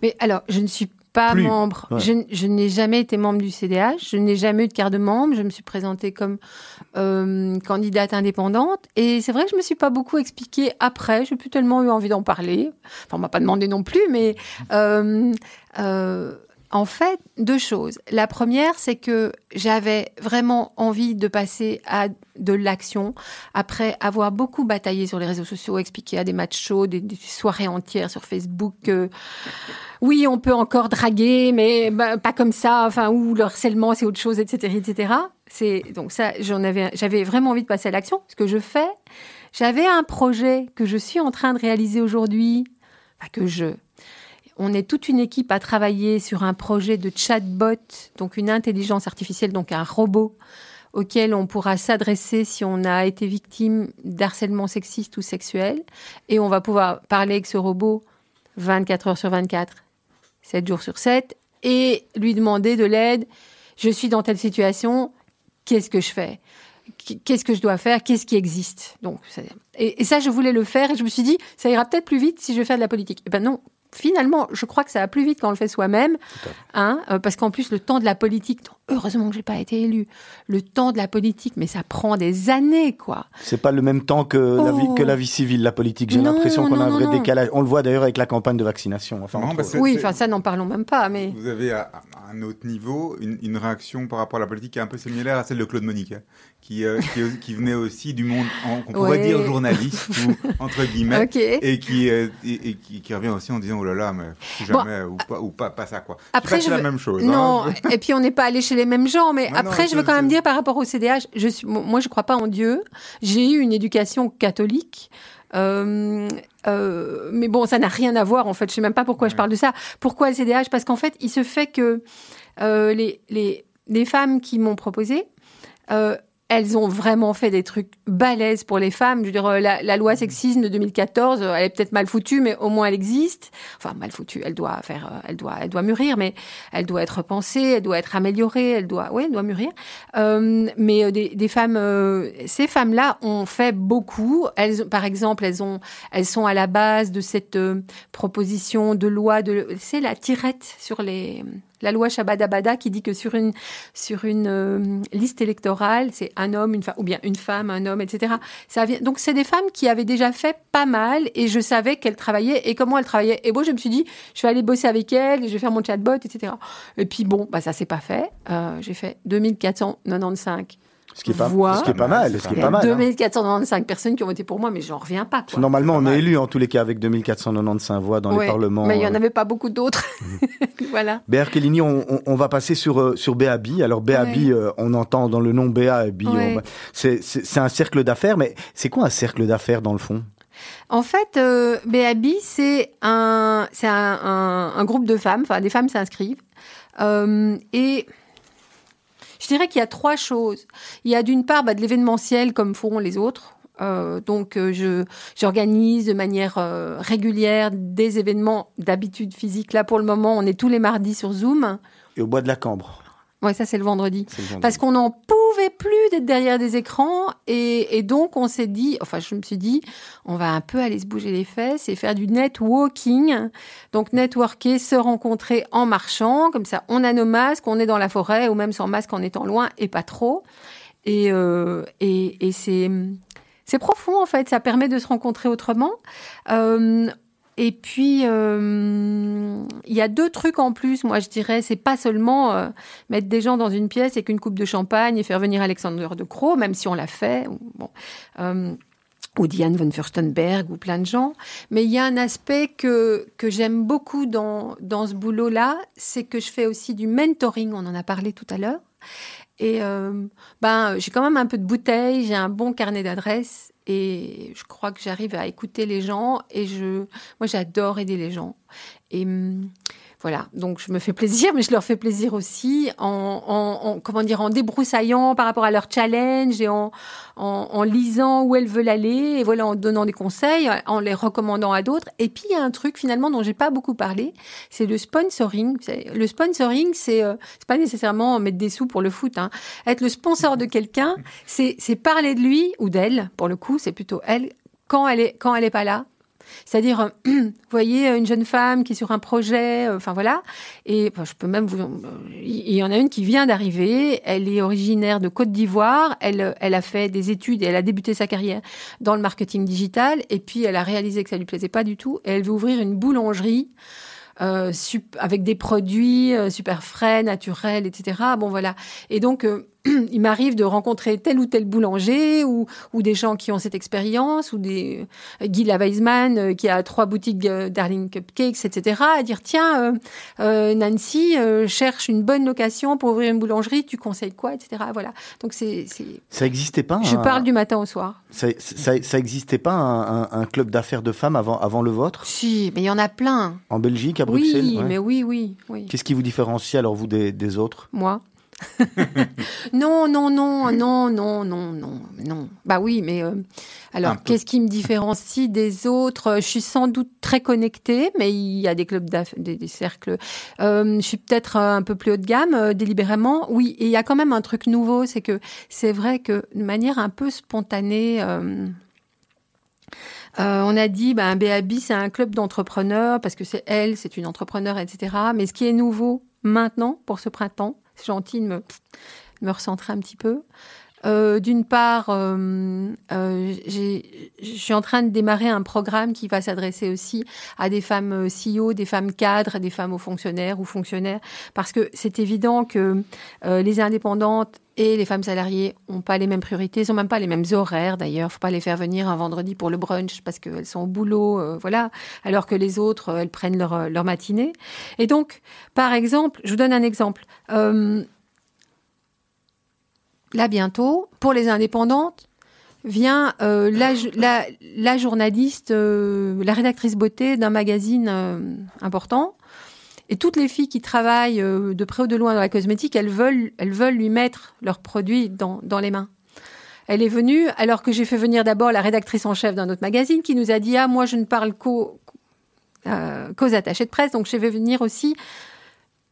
Mais alors, je ne suis pas membre. Ouais. Je n'ai jamais été membre du CDH. Je n'ai jamais eu de carte de membre. Je me suis présentée comme candidate indépendante. Et c'est vrai que je ne me suis pas beaucoup expliquée après. Je n'ai plus tellement eu envie d'en parler. Enfin, on ne m'a pas demandé non plus, mais en fait, deux choses. La première, c'est que j'avais vraiment envie de passer à de l'action après avoir beaucoup bataillé sur les réseaux sociaux, expliqué à des matchs chauds, des soirées entières sur Facebook que oui, on peut encore draguer, mais pas comme ça, enfin, ou le harcèlement, c'est autre chose, etc., etc. Donc ça, j'avais vraiment envie de passer à l'action. Ce que je fais, j'avais un projet que je suis en train de réaliser aujourd'hui, enfin, on est toute une équipe à travailler sur un projet de chatbot, donc une intelligence artificielle, donc un robot auquel on pourra s'adresser si on a été victime d'harcèlement sexiste ou sexuel. Et on va pouvoir parler avec ce robot 24 heures sur 24, 7 jours sur 7, et lui demander de l'aide. Je suis dans telle situation, qu'est-ce que je fais ? Qu'est-ce que je dois faire ? Qu'est-ce qui existe ? Donc, et ça, je voulais le faire, et je me suis dit, ça ira peut-être plus vite si je vais faire de la politique. Eh ben non. Finalement, je crois que ça va plus vite quand on le fait soi-même, hein, parce qu'en plus, le temps de la politique, heureusement que je n'ai pas été élue, le temps de la politique, mais ça prend des années, quoi. C'est pas le même temps que la vie civile, la politique. J'ai l'impression qu'on a un vrai décalage. On le voit d'ailleurs avec la campagne de vaccination. Enfin, ça, n'en parlons même pas. Mais... Vous avez, à un autre niveau, une réaction par rapport à la politique qui est un peu similaire à celle de Claude Monique, hein, qui venait aussi du monde, qu'on pourrait dire journaliste, ou, entre guillemets, et qui revient aussi en disant « Oh là là, mais jamais, pas ça, quoi ». Après, c'est la même chose. Non, hein. Et puis on n'est pas allé chez les mêmes gens, mais je veux quand même dire par rapport au CDH, moi je ne crois pas en Dieu, j'ai eu une éducation catholique, mais bon, ça n'a rien à voir en fait, je ne sais même pas pourquoi je parle de ça. Pourquoi le CDH ? Parce qu'en fait, il se fait que les femmes qui m'ont proposé... elles ont vraiment fait des trucs balèzes pour les femmes. Je veux dire, la loi sexisme de 2014, elle est peut-être mal foutue, mais au moins elle existe. Enfin, mal foutue, elle doit mûrir, mais elle doit être repensée, elle doit être améliorée, elle doit mûrir. Mais des femmes, ces femmes-là ont fait beaucoup. Elles, par exemple, elles sont à la base de cette proposition de loi c'est la tirette sur la loi Shabada-Bada qui dit que sur une liste électorale, c'est un homme, une femme, ou bien une femme, un homme, etc. Donc, c'est des femmes qui avaient déjà fait pas mal et je savais qu'elles travaillaient et comment elles travaillaient. Et moi, je me suis dit, je vais aller bosser avec elles et je vais faire mon chatbot, etc. Et puis, bon, ça, c'est pas fait. J'ai fait 2495. Ce qui est pas mal. 2495 personnes qui ont voté pour moi, mais j'en reviens pas, quoi. Normalement, on est élu en tous les cas avec 2495 voix dans les parlements. Mais il n'y en avait pas beaucoup d'autres. Voilà. Béa Ercolini, on va passer sur B.A.B. Alors B.A.B., on entend dans le nom B.A.B., c'est un cercle d'affaires, mais c'est quoi un cercle d'affaires dans le fond ? En fait, B.A.B., c'est un groupe de femmes, enfin des femmes s'inscrivent, et... Je dirais qu'il y a trois choses. Il y a d'une part de l'événementiel comme font les autres. Donc j'organise de manière régulière des événements d'habitude physique. Là pour le moment, on est tous les mardis sur Zoom. Et au Bois de la Cambre. Oui, ça c'est le vendredi. Parce qu'on n'en pouvait plus d'être derrière des écrans. Et donc on s'est dit, enfin je me suis dit, on va un peu aller se bouger les fesses et faire du networking. Donc networker, se rencontrer en marchant. Comme ça, on a nos masques, on est dans la forêt ou même sans masque en étant loin et pas trop. Et c'est profond en fait, ça permet de se rencontrer autrement. Et puis, il y a deux trucs en plus, moi, je dirais. C'est pas seulement mettre des gens dans une pièce avec une coupe de champagne et faire venir Alexander de Croo, même si on l'a fait, ou Diane von Furstenberg, ou plein de gens. Mais il y a un aspect que j'aime beaucoup dans ce boulot-là, c'est que je fais aussi du mentoring, on en a parlé tout à l'heure. Et j'ai quand même un peu de bouteille, j'ai un bon carnet d'adresses. Et je crois que j'arrive à écouter les gens et moi j'adore aider les gens. Et Voilà, donc je me fais plaisir, mais je leur fais plaisir aussi en débroussaillant par rapport à leur challenge et en lisant où elles veulent aller, et voilà, en donnant des conseils, en les recommandant à d'autres. Et puis il y a un truc finalement dont j'ai pas beaucoup parlé, c'est le sponsoring. Le sponsoring, c'est pas nécessairement mettre des sous pour le foot, hein. Être le sponsor de quelqu'un, c'est parler de lui ou d'elle, pour le coup, c'est plutôt elle quand elle est pas là. C'est-à-dire, vous voyez, une jeune femme qui est sur un projet, enfin voilà, et je peux même vous... Il y en a une qui vient d'arriver, elle est originaire de Côte d'Ivoire, elle a fait des études et elle a débuté sa carrière dans le marketing digital, et puis elle a réalisé que ça ne lui plaisait pas du tout, et elle veut ouvrir une boulangerie avec des produits super frais, naturels, etc. Bon, voilà. Et donc... il m'arrive de rencontrer tel ou tel boulanger ou des gens qui ont cette expérience, ou des Guy Laweisman qui a 3 boutiques Darling Cupcakes, etc., à dire « Tiens, Nancy, cherche une bonne location pour ouvrir une boulangerie, tu conseilles quoi ?» etc. Voilà. Donc ça n'existait pas. Je parle du matin au soir. Ça n'existait pas un club d'affaires de femmes avant le vôtre ? Si, mais il y en a plein. En Belgique, à Bruxelles ? Oui, ouais. Mais oui. Qu'est-ce qui vous différencie alors, vous, des autres ? Moi ? Non. Bah oui, mais alors qu'est-ce qui me différencie des autres ? Je suis sans doute très connectée, mais il y a des clubs d'affaires, des cercles. Je suis peut-être un peu plus haut de gamme, délibérément. Oui, et il y a quand même un truc nouveau, c'est que c'est vrai que de manière un peu spontanée. On a dit, B.A.B. c'est un club d'entrepreneurs parce que c'est une entrepreneur, etc. Mais ce qui est nouveau maintenant pour ce printemps, c'est gentil de me recentrer un petit peu. D'une part, je suis en train de démarrer un programme qui va s'adresser aussi à des femmes CEO, des femmes cadres, des femmes aux fonctionnaires ou fonctionnaires, parce que c'est évident que les indépendantes et les femmes salariées n'ont pas les mêmes priorités, n'ont même pas les mêmes horaires d'ailleurs. Il ne faut pas les faire venir un vendredi pour le brunch parce qu'elles sont au boulot, voilà. Alors que les autres, elles prennent leur matinée. Et donc, par exemple, je vous donne un exemple. Là, bientôt, pour les indépendantes, vient la journaliste, la rédactrice beauté d'un magazine important. Et toutes les filles qui travaillent de près ou de loin dans la cosmétique, elles veulent lui mettre leurs produits dans les mains. Elle est venue, alors que j'ai fait venir d'abord la rédactrice en chef d'un autre magazine qui nous a dit « Ah, moi, je ne parle qu'aux attachés de presse, donc je vais venir aussi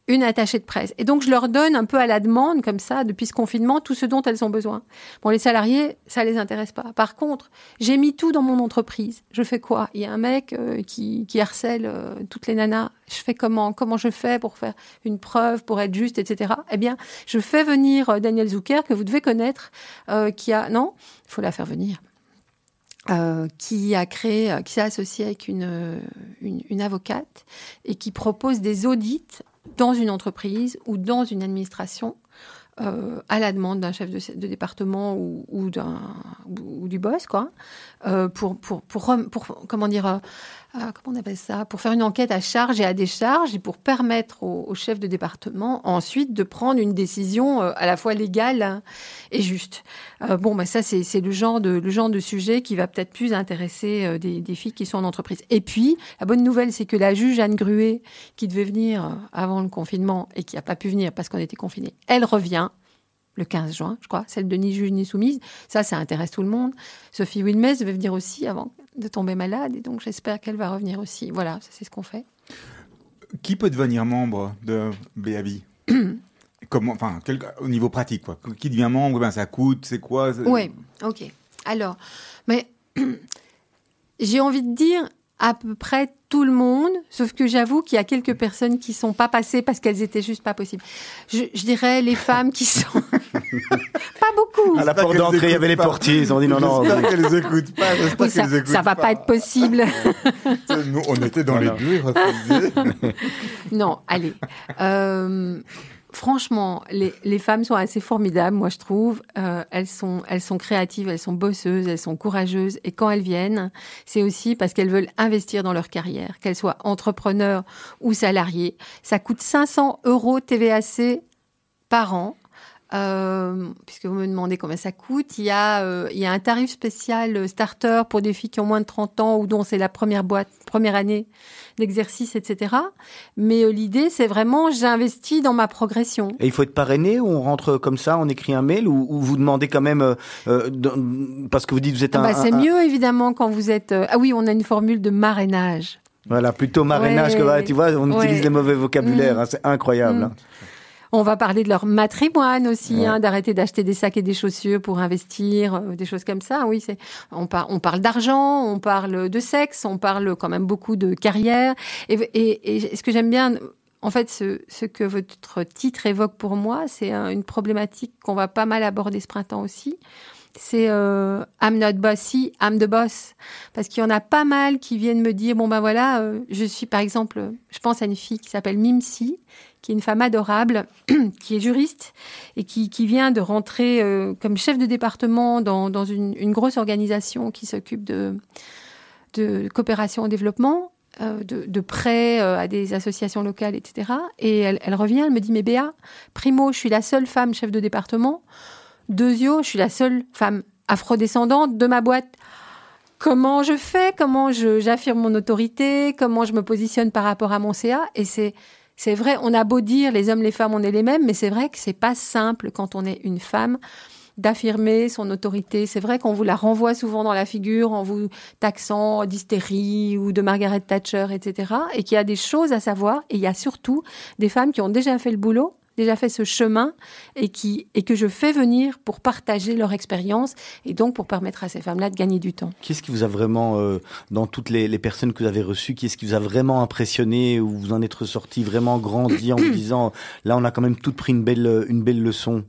une attachée de presse. » Et donc, je leur donne un peu à la demande, comme ça, depuis ce confinement, tout ce dont elles ont besoin. Bon, les salariés, ça ne les intéresse pas. Par contre, j'ai mis tout dans mon entreprise. Je fais quoi ? Il y a un mec qui harcèle toutes les nanas. Je fais comment ? Comment je fais pour faire une preuve, pour être juste, etc. Eh bien, je fais venir Daniel Zucker, que vous devez connaître, il faut la faire venir. Qui s'est associée avec une avocate et qui propose des audits dans une entreprise ou dans une administration à la demande d'un chef de département ou du boss, quoi, pour comment on appelle ça, pour faire une enquête à charge et à décharge et pour permettre au chef de département ensuite de prendre une décision à la fois légale et juste. Ça c'est le genre de sujet qui va peut-être plus intéresser des filles qui sont en entreprise. Et puis la bonne nouvelle, c'est que la juge Anne Gruet, qui devait venir avant le confinement et qui n'a pas pu venir parce qu'on était confinés, elle revient le 15 juin, je crois, celle de Ni Juge Ni Soumise. Ça intéresse tout le monde. Sofie Wilmès devait venir aussi avant de tomber malade, et donc j'espère qu'elle va revenir aussi. Voilà, ça, c'est ce qu'on fait. Qui peut devenir membre de B.A.B. Au niveau pratique, quoi. Qui devient membre, ça coûte, c'est quoi ? Oui, ok. Alors, mais j'ai envie de dire à peu près tout le monde, sauf que j'avoue qu'il y a quelques personnes qui ne sont pas passées parce qu'elles n'étaient juste pas possibles. Je dirais les femmes qui sont... pas beaucoup. À la porte d'entrée, il y avait les portiers. Ils ont dit non. J'espère qu'elles n'écoutent pas. Ça ne va pas être possible. Nous, on était dans les bureaux, refusés. Non, allez. Franchement, les femmes sont assez formidables, moi je trouve. Elles sont créatives, elles sont bosseuses, elles sont courageuses. Et quand elles viennent, c'est aussi parce qu'elles veulent investir dans leur carrière, qu'elles soient entrepreneurs ou salariées. Ça coûte 500 euros TVAC par an. puisque vous me demandez combien ça coûte, il y a un tarif spécial starter pour des filles qui ont moins de 30 ans ou dont c'est la première année d'exercice, etc. Mais l'idée, c'est vraiment, j'investis dans ma progression. Et il faut être parrainé, on rentre comme ça, on écrit un mail, ou vous demandez quand même, parce que vous dites vous êtes un... c'est mieux, évidemment, quand vous êtes... Ah oui, on a une formule de marrainage. Voilà, plutôt marrainage que... Ah, tu vois, on utilise les mauvais vocabulaires, hein, c'est incroyable. Hein. On va parler de leur matrimoine aussi, d'arrêter d'acheter des sacs et des chaussures pour investir, des choses comme ça. Oui, on parle d'argent, on parle de sexe, on parle quand même beaucoup de carrière. Et ce que j'aime bien, en fait, ce que votre titre évoque pour moi, c'est une problématique qu'on va pas mal aborder ce printemps aussi. C'est I'm not bossy, I'm the boss. Parce qu'il y en a pas mal qui viennent me dire, je suis par exemple, je pense à une fille qui s'appelle Mimsi, qui est une femme adorable, qui est juriste et qui vient de rentrer comme chef de département dans une grosse organisation qui s'occupe de coopération au développement, de prêts à des associations locales, etc. Et elle revient, elle me dit, mais Béa, primo, je suis la seule femme chef de département. Deuxio, je suis la seule femme afrodescendante de ma boîte. Comment je fais ? Comment j'affirme mon autorité ? Comment je me positionne par rapport à mon CA ? Et c'est vrai, on a beau dire les hommes, les femmes, on est les mêmes, mais c'est vrai que c'est pas simple quand on est une femme d'affirmer son autorité. C'est vrai qu'on vous la renvoie souvent dans la figure en vous taxant d'hystérie ou de Margaret Thatcher, etc. Et qu'il y a des choses à savoir. Et il y a surtout des femmes qui ont déjà fait le boulot, déjà fait ce chemin et que je fais venir pour partager leur expérience et donc pour permettre à ces femmes-là de gagner du temps. Qu'est-ce qui vous a vraiment, dans toutes les personnes que vous avez reçues, qu'est-ce qui vous a vraiment impressionné ou vous en êtes ressorti vraiment grandi en vous disant « là, on a quand même toutes pris une belle leçon ».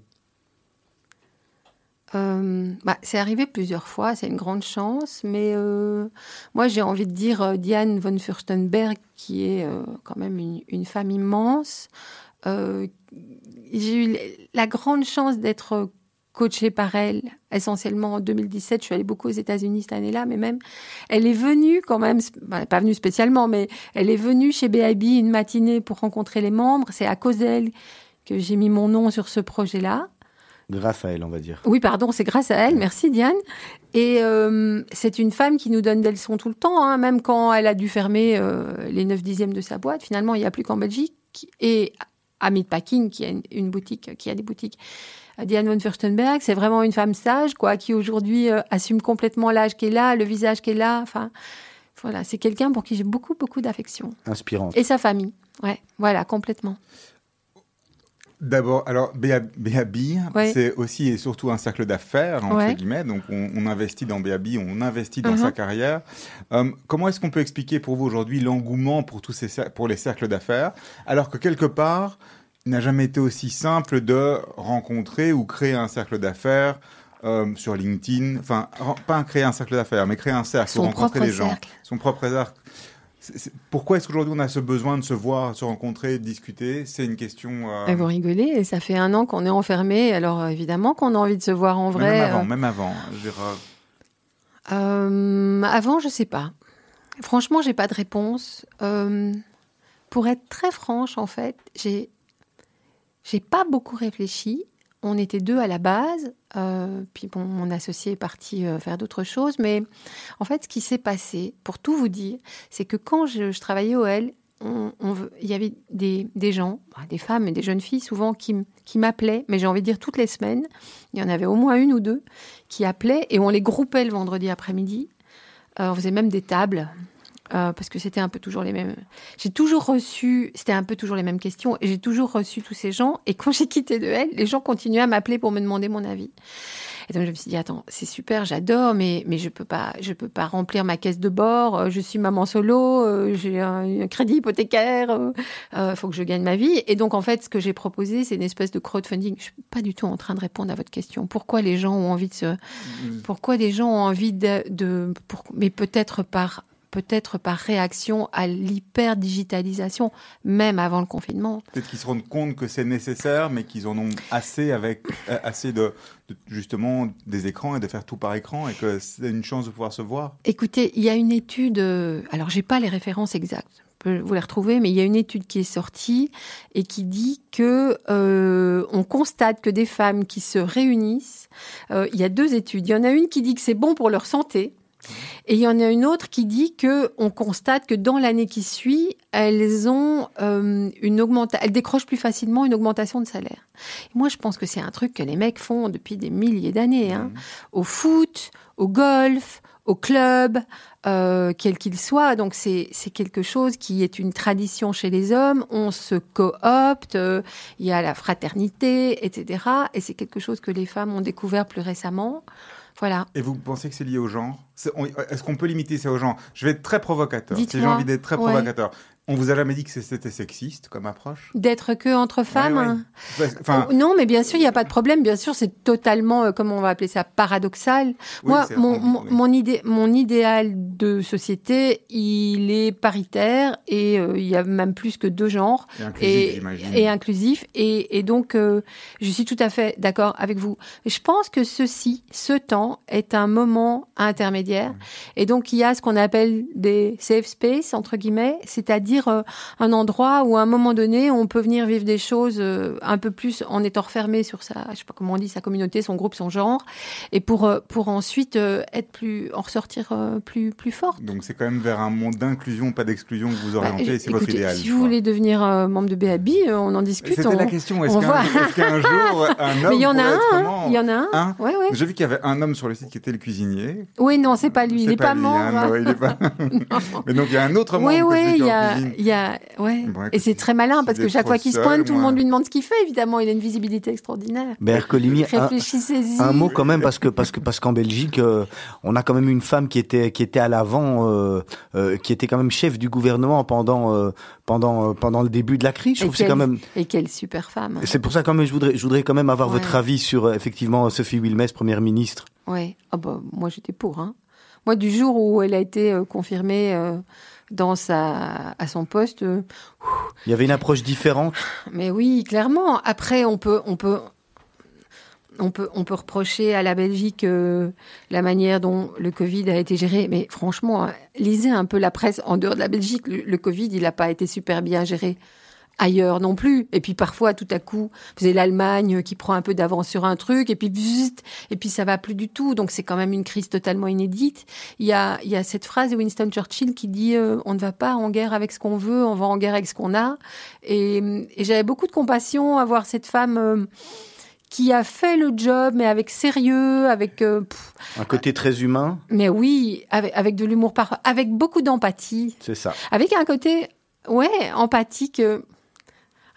C'est arrivé plusieurs fois, c'est une grande chance, mais moi j'ai envie de dire Diane von Furstenberg qui est quand même une femme immense. J'ai eu la grande chance d'être coachée par elle, essentiellement en 2017. Je suis allée beaucoup aux États-Unis cette année-là, mais même, elle est venue quand même, pas venue spécialement, mais elle est venue chez B.A.B. une matinée pour rencontrer les membres. C'est à cause d'elle que j'ai mis mon nom sur ce projet-là. Grâce à elle, on va dire. Oui, pardon, c'est grâce à elle. Merci, Diane. Et c'est une femme qui nous donne des leçons tout le temps, hein, même quand elle a dû fermer les 9/10 de sa boîte. Finalement, il n'y a plus qu'en Belgique. Et à Meatpacking, qui a des boutiques. Diane von Furstenberg, c'est vraiment une femme sage, quoi, qui aujourd'hui assume complètement l'âge qu'elle a, le visage qu'elle a. Enfin, voilà, c'est quelqu'un pour qui j'ai beaucoup, beaucoup d'affection. Inspirante. Et sa famille, ouais, voilà, complètement. D'abord, alors B.A.B., c'est aussi et surtout un cercle d'affaires, entre guillemets. Donc, on investit dans B.A.B., on investit dans sa carrière. Comment est-ce qu'on peut expliquer pour vous aujourd'hui l'engouement pour pour les cercles d'affaires, alors que quelque part, il n'a jamais été aussi simple de rencontrer ou créer un cercle d'affaires sur LinkedIn. Enfin, pas créer un cercle d'affaires, mais créer un cercle pour rencontrer les gens. Son propre cercle. Pourquoi est-ce qu'aujourd'hui on a ce besoin de se voir, de se rencontrer, de discuter ? C'est une question... Vous rigolez, ça fait 1 an qu'on est enfermés, alors évidemment qu'on a envie de se voir en vrai. Même avant. Avant, je ne sais pas. Franchement, je n'ai pas de réponse. Pour être très franche, en fait, j'ai pas beaucoup réfléchi. On était 2 à la base, puis bon, mon associé est parti faire d'autres choses. Mais en fait, ce qui s'est passé, pour tout vous dire, c'est que quand je travaillais au L, il y avait des gens, des femmes et des jeunes filles souvent qui m'appelaient, mais j'ai envie de dire toutes les semaines, il y en avait au moins 1 ou 2 qui appelaient et on les groupait le vendredi après-midi. On faisait même des tables. Parce que c'était un peu toujours les mêmes. C'était un peu toujours les mêmes questions. Et j'ai toujours reçu tous ces gens. Et quand j'ai quitté de elle, les gens continuaient à m'appeler pour me demander mon avis. Et donc je me suis dit, attends, c'est super, j'adore, mais je peux pas remplir ma caisse de bord. Je suis maman solo, j'ai un crédit hypothécaire. Faut que je gagne ma vie. Et donc en fait, ce que j'ai proposé, c'est une espèce de crowdfunding. Je suis pas du tout en train de répondre à votre question. Pourquoi les gens ont envie de mais peut-être par peut-être par réaction à l'hyper-digitalisation, même avant le confinement. Peut-être qu'ils se rendent compte que c'est nécessaire, mais qu'ils en ont assez avec assez de justement des écrans et de faire tout par écran, et que c'est une chance de pouvoir se voir. Écoutez, il y a une étude, alors j'ai pas les références exactes, vous les retrouvez, mais il y a une étude qui est sortie et qui dit que on constate que des femmes qui se réunissent, il y a deux études. Il y en a une qui dit que c'est bon pour leur santé. Et il y en a une autre qui dit qu'on constate que dans l'année qui suit, elles ont elles décrochent plus facilement une augmentation de salaire. Et moi, je pense que c'est un truc que les mecs font depuis des milliers d'années. Hein. Au foot, au golf, au club, quel qu'il soit. Donc, c'est quelque chose qui est une tradition chez les hommes. On se coopte, il y a la fraternité, etc. Et c'est quelque chose que les femmes ont découvert plus récemment. Voilà. Et vous pensez que c'est lié au genre ? Est-ce qu'on peut limiter ça au genre ? Je vais être très provocateur. Dites-moi. Si j'ai envie d'être très provocateur. Ouais. On vous a jamais dit que c'était sexiste comme approche ? D'être que entre femmes ? Ouais. Enfin... Non, mais bien sûr, il n'y a pas de problème. Bien sûr, c'est totalement, comment on va appeler ça, paradoxal. Oui, moi, mon idéal de société, il est paritaire et il y a même plus que deux genres. Et inclusif, j'imagine. Et inclusif. Et donc, je suis tout à fait d'accord avec vous. Je pense que ce temps est un moment intermédiaire. Ouais. Et donc, il y a ce qu'on appelle des safe space, entre guillemets, c'est-à-dire un endroit où à un moment donné on peut venir vivre des choses un peu plus en étant refermé sur sa, je sais pas comment on dit, sa communauté, son groupe, son genre, et pour ensuite être plus, en ressortir plus forte. Donc c'est quand même vers un monde d'inclusion, pas d'exclusion, que vous orientez, c'est votre idéal. Si vous voulez devenir membre de B.A.B., on en discute. C'était la question, est-ce qu'un jour un homme il y en a un. Ouais. J'ai vu qu'il y avait un homme sur le site qui était le cuisinier. Oui, non, c'est pas lui, il n'est pas membre. Mais donc il y a un autre membre. Et c'est très malin parce que chaque fois qu'il se pointe, tout le monde lui demande ce qu'il fait. Évidemment, il a une visibilité extraordinaire. Béa Ercolini, réfléchissez-y. Un mot quand même parce qu'en Belgique, on a quand même une femme qui était à l'avant, qui était quand même chef du gouvernement pendant le début de la crise. Et quelle super femme. Hein. C'est pour ça quand même je voudrais quand même avoir votre avis sur effectivement Sofie Wilmès, première ministre. Ouais. Ah bah moi j'étais pour. Hein. Moi du jour où elle a été confirmée. À son poste. Il y avait une approche différente. Mais oui, clairement. Après, on peut reprocher à la Belgique la manière dont le Covid a été géré. Mais franchement, lisez un peu la presse en dehors de la Belgique. Le Covid, il n'a pas été super bien géré. Ailleurs non plus. Et puis parfois, tout à coup, c'est l'Allemagne qui prend un peu d'avance sur un truc, et puis ça va plus du tout. Donc c'est quand même une crise totalement inédite. Il y a cette phrase de Winston Churchill qui dit on ne va pas en guerre avec ce qu'on veut, on va en guerre avec ce qu'on a. Et j'avais beaucoup de compassion à voir cette femme qui a fait le job, mais avec sérieux, avec... un côté très humain. Mais oui, avec de l'humour, avec beaucoup d'empathie. C'est ça. Avec un côté, empathique...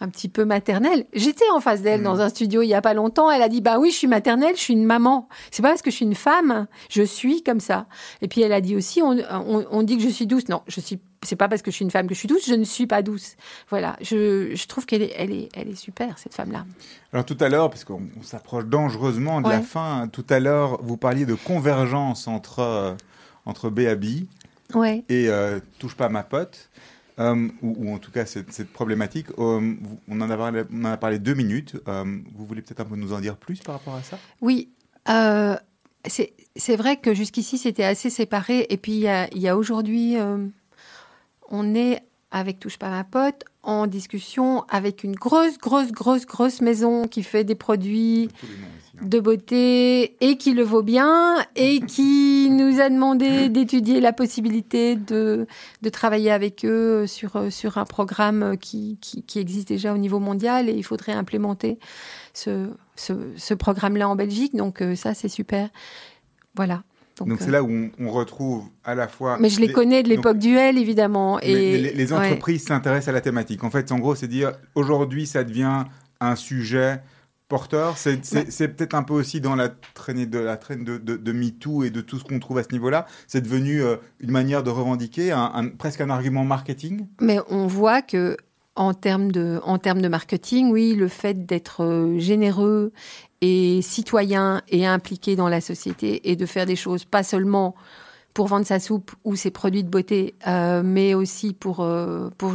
un petit peu maternelle. J'étais en face d'elle dans un studio il y a pas longtemps. Elle a dit, bah oui, je suis maternelle, je suis une maman. C'est pas parce que je suis une femme, je suis comme ça. Et puis elle a dit aussi, on dit que je suis douce. Non, c'est pas parce que je suis une femme que je suis douce, je ne suis pas douce. Voilà. Je trouve qu'elle est super, cette femme-là. Alors tout à l'heure, parce qu'on s'approche dangereusement de la fin, tout à l'heure, vous parliez de convergence entre B.A.B. et Touche pas à ma pote. Ou en tout cas cette problématique, on en a parlé 2 minutes, vous voulez peut-être un peu nous en dire plus par rapport à ça ? Oui, c'est vrai que jusqu'ici c'était assez séparé, et puis il y a aujourd'hui, on est avec Touche pas à ma pote, en discussion avec une grosse maison qui fait des produits de beauté et qui le vaut bien et qui nous a demandé d'étudier la possibilité de travailler avec eux sur un programme qui existe déjà au niveau mondial, et il faudrait implémenter ce programme-là en Belgique. Donc ça, c'est super. Voilà. Donc c'est là où on retrouve à la fois... Mais je les connais de l'époque duel, évidemment. Et les entreprises s'intéressent à la thématique. En fait, en gros, c'est dire, aujourd'hui, ça devient un sujet porteur. C'est peut-être un peu aussi dans la traîne de MeToo et de tout ce qu'on trouve à ce niveau-là. C'est devenu une manière de revendiquer, presque un argument marketing. Mais on voit que... En termes de marketing, oui, le fait d'être généreux et citoyen et impliqué dans la société et de faire des choses pas seulement... pour vendre sa soupe ou ses produits de beauté, mais aussi pour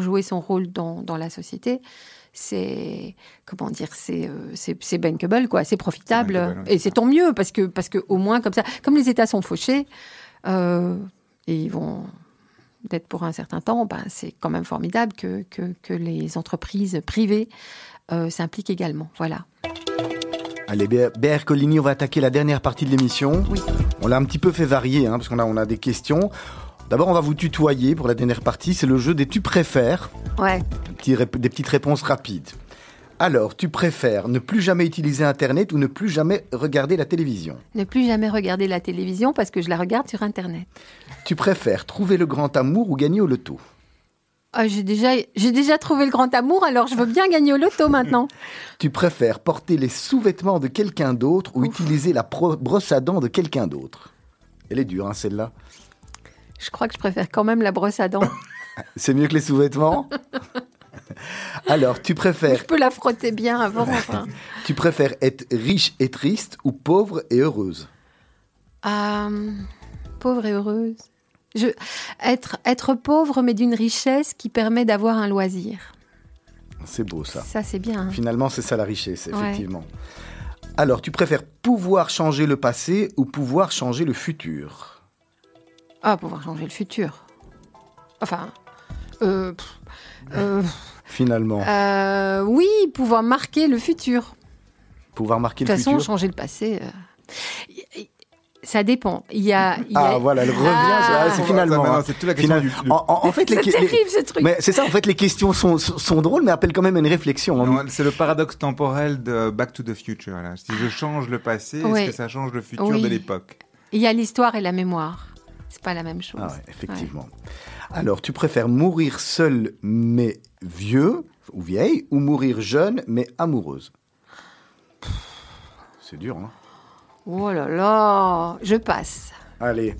jouer son rôle dans la société, c'est, comment dire, c'est bankable, quoi. C'est profitable. Et c'est tant mieux, parce que au moins, comme ça, comme les États sont fauchés, et ils vont d'être pour un certain temps, ben, c'est quand même formidable que les entreprises privées s'impliquent également. Voilà. Allez, Béa Ercolini, on va attaquer la dernière partie de l'émission. Oui. On l'a un petit peu fait varier, parce qu'on a des questions. D'abord, on va vous tutoyer pour la dernière partie. C'est le jeu des « tu préfères ». Ouais. Des petites réponses rapides. Alors, tu préfères ne plus jamais utiliser Internet ou ne plus jamais regarder la télévision ? Ne plus jamais regarder la télévision parce que je la regarde sur Internet. Tu préfères trouver le grand amour ou gagner au loto ? J'ai déjà trouvé le grand amour, alors je veux bien gagner au loto maintenant. Tu préfères porter les sous-vêtements de quelqu'un d'autre ou utiliser la brosse à dents de quelqu'un d'autre ? Elle est dure, celle-là. Je crois que je préfère quand même la brosse à dents. C'est mieux que les sous-vêtements ? Alors, tu préfères... Je peux la frotter bien avant. Enfin. Tu préfères être riche et triste ou pauvre et heureuse ? Pauvre et heureuse. Être pauvre, mais d'une richesse qui permet d'avoir un loisir. C'est beau, ça. Ça, c'est bien. Finalement, c'est ça la richesse, effectivement. Ouais. Alors, tu préfères pouvoir changer le passé ou pouvoir changer le futur ? Ah, pouvoir changer le futur. Enfin... Finalement. Oui, pouvoir marquer le futur. Pouvoir marquer le futur. De toute façon, changer le passé... Ça dépend. Ah, voilà, elle revient. C'est finalement. C'est toute la question. En fait, c'est terrible, ce truc. Mais c'est ça, en fait, les questions sont drôles, mais appellent quand même une réflexion. Non, c'est le paradoxe temporel de Back to the Future. Là. Si je change le passé, est-ce que ça change le futur de l'époque ? Il y a l'histoire et la mémoire. C'est pas la même chose. Ah, ouais, effectivement. Ouais. Alors, tu préfères mourir seule, mais vieux ou vieille, ou mourir jeune, mais amoureuse ? C'est dur, hein ? Oh là là, je passe. Allez.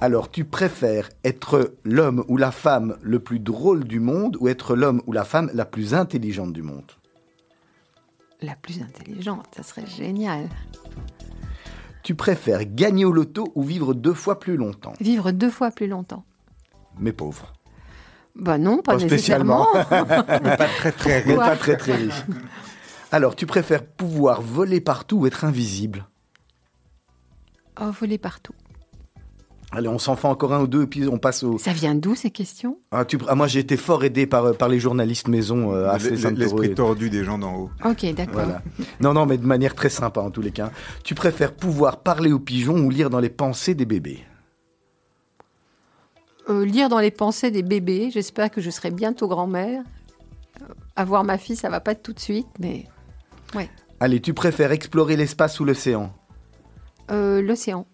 Alors, tu préfères être l'homme ou la femme le plus drôle du monde ou être l'homme ou la femme la plus intelligente du monde ? La plus intelligente, ça serait génial. Tu préfères gagner au loto ou vivre 2 fois plus longtemps ? Vivre 2 fois plus longtemps. Mais pauvre. Bah non, pas nécessairement. Mais pas très très riche. Pas très très riche. Alors, tu préfères pouvoir voler partout ou être invisible ? Oh, voler partout. Allez, on s'en fait encore un ou deux et puis on passe au... Ça vient d'où, ces questions ? Moi, j'ai été fort aidé par les journalistes maison. L'esprit tordu des gens d'en haut. Ok, d'accord. Voilà. Non, mais de manière très sympa, en tous les cas. Tu préfères pouvoir parler aux pigeons ou lire dans les pensées des bébés ? Lire dans les pensées des bébés. J'espère que je serai bientôt grand-mère. Avoir ma fille, ça va pas tout de suite, mais... Ouais. Allez, tu préfères explorer l'espace ou l'océan ? L'océan.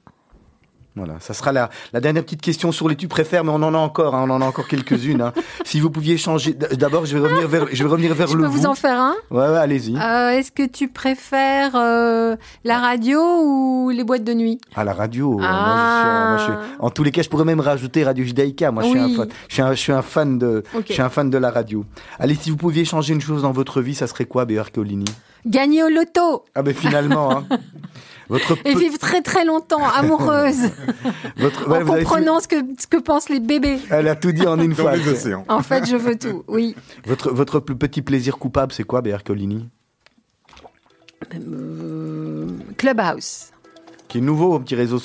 Voilà, ça sera la dernière petite question sur les tu préfères, mais on en a encore quelques-unes. Hein. Si vous pouviez changer... D'abord, je vais revenir vers le vous. Je peux vous en faire un ? Ouais, allez-y. Est-ce que tu préfères la radio ou les boîtes de nuit ? Ah, la radio. Ah. En tous les cas, je pourrais même rajouter Radio Judaïka. Moi, je suis un fan de la radio. Allez, si vous pouviez changer une chose dans votre vie, ça serait quoi, Béa Ercolini ? Gagner au loto. Ah, ben finalement... hein. Et vivre très très longtemps, amoureuse, en comprenant ce que pensent les bébés. Elle a tout dit en une fois. En fait, je veux tout, oui. Votre plus petit plaisir coupable, c'est quoi, Béa Ercolini ? Clubhouse. Qui est nouveau, un petit réseau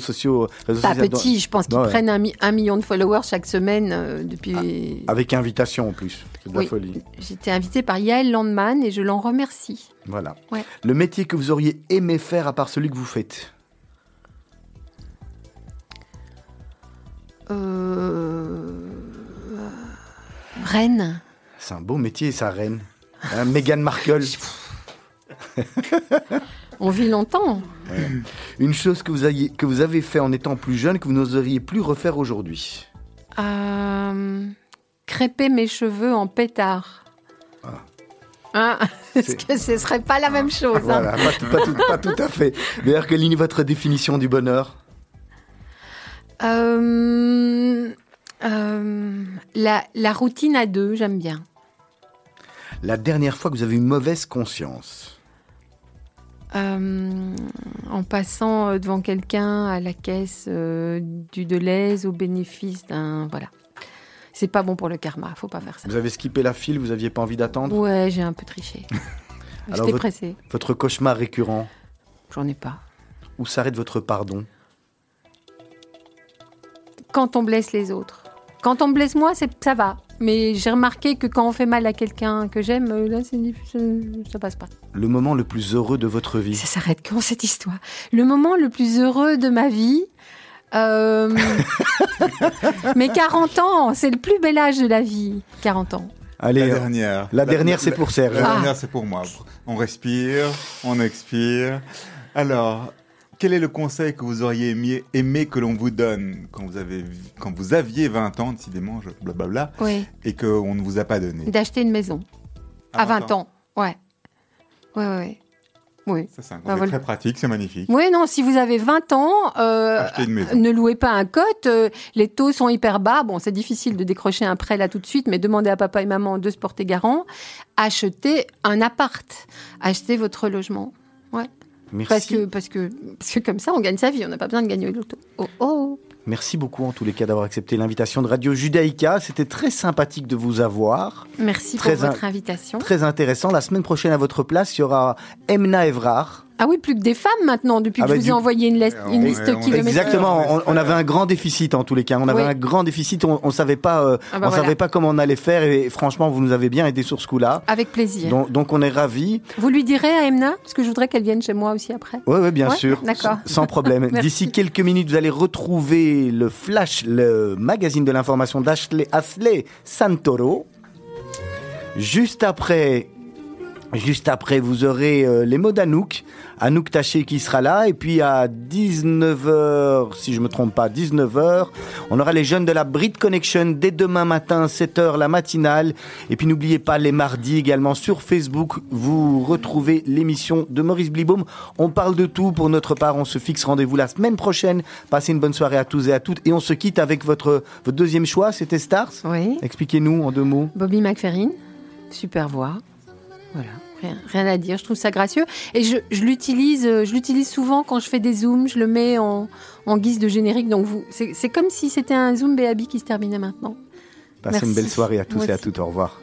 social. Pas petit, je pense qu'ils prennent 1 million de followers chaque semaine depuis... Avec invitation en plus, c'est de la folie. J'étais invitée par Yael Landman et je l'en remercie. Voilà. Ouais. Le métier que vous auriez aimé faire à part celui que vous faites ? Reine. C'est un beau métier, ça, reine. Hein, Meghan Markle. On vit longtemps. Ouais. Une chose que vous avez fait en étant plus jeune, que vous n'oseriez plus refaire aujourd'hui. Crêper mes cheveux en pétard. Ah. Hein ? Est-ce que ce ne serait pas la même chose ? Voilà, hein. pas tout à fait. Béa Ercolini, votre définition du bonheur ? La routine à deux, j'aime bien. La dernière fois que vous avez eu mauvaise conscience ? en passant devant quelqu'un à la caisse du Deleuze au bénéfice d'un... Voilà. C'est pas bon pour le karma, faut pas faire ça. Vous avez skippé la file, vous aviez pas envie d'attendre ? Ouais, j'ai un peu triché. J'étais pressée. Votre cauchemar récurrent ? J'en ai pas. Où s'arrête votre pardon ? Quand on blesse les autres. Quand on me blesse moi, ça va. Mais j'ai remarqué que quand on fait mal à quelqu'un que j'aime, là, c'est difficile, ça passe pas. Le moment le plus heureux de votre vie. Ça s'arrête quand, cette histoire ? Le moment le plus heureux de ma vie... Mais 40 ans, c'est le plus bel âge de la vie, 40 ans. Allez, la dernière. La dernière, c'est pour Serge. La dernière, c'est pour moi. On respire, on expire. Alors, quel est le conseil que vous auriez aimé que l'on vous donne quand vous aviez 20 ans, décidément, blablabla, oui. Et qu'on ne vous a pas donné ? D'acheter une maison. À 20 ans, ouais. Ouais, ouais, ouais. Oui. Ça, c'est très pratique, c'est magnifique. Oui, non, si vous avez 20 ans, ne louez pas un cote. Les taux sont hyper bas. Bon, c'est difficile de décrocher un prêt là tout de suite, mais demandez à papa et maman de se porter garant. Achetez un appart. Achetez votre logement. Ouais. Merci. Parce que comme ça, on gagne sa vie. On n'a pas besoin de gagner au loto. Oh, oh. Merci beaucoup en tous les cas d'avoir accepté l'invitation de Radio Judaïka. C'était très sympathique de vous avoir. Merci pour votre invitation. Très intéressant. La semaine prochaine à votre place, il y aura Emna Evrar. Ah oui, plus que des femmes maintenant, depuis que je vous ai envoyé une liste kilométrique. Exactement, on avait un grand déficit en tous les cas. On avait un grand déficit, on ne savait pas, savait pas comment on allait faire et franchement, vous nous avez bien aidé sur ce coup-là. Avec plaisir. Donc on est ravis. Vous lui direz à Emna, parce que je voudrais qu'elle vienne chez moi aussi après. Oui, bien sûr. D'accord. Sans problème. D'ici quelques minutes, vous allez retrouver le Flash, le magazine de l'information d'Ashley Santoro. Juste après, vous aurez les mots d'Anouk. Anouk Taché qui sera là. Et puis à 19h, si je ne me trompe pas, 19h, on aura les jeunes de la Brit Connection dès demain matin, 7h, la matinale. Et puis n'oubliez pas, les mardis également sur Facebook, vous retrouvez l'émission de Maurice Blibaum. On parle de tout. Pour notre part, on se fixe rendez-vous la semaine prochaine. Passez une bonne soirée à tous et à toutes. Et on se quitte avec votre deuxième choix, c'était Stars. Oui. Expliquez-nous en deux mots. Bobby McFerrin, super voix. Voilà. Rien à dire, je trouve ça gracieux. Et je l'utilise souvent quand je fais des zooms, je le mets en guise de générique. Donc c'est comme si c'était un zoom B.A.B. qui se terminait maintenant. Passez une belle soirée à tous et à toutes. Au revoir.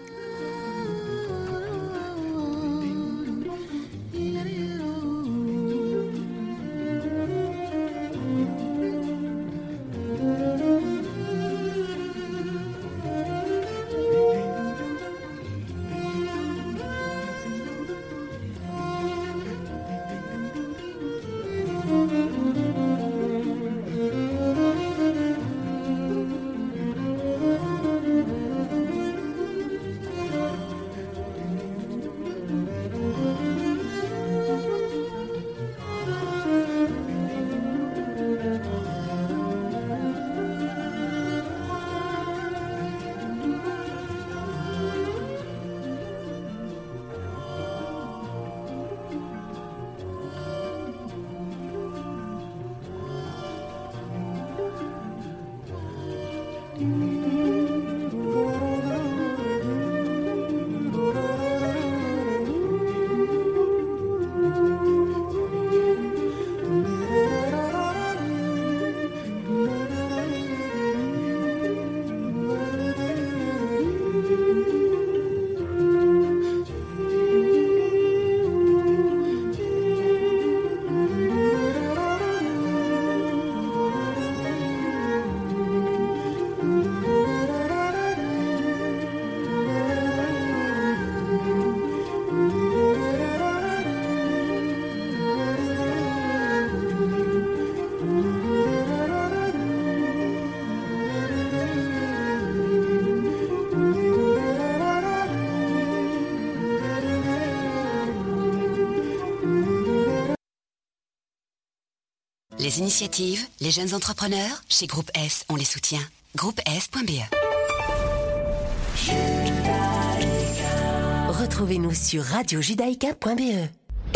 Les initiatives, les jeunes entrepreneurs, chez Groupe S, on les soutient. Groupe S.be. Retrouvez-nous sur radiojudaïka.be.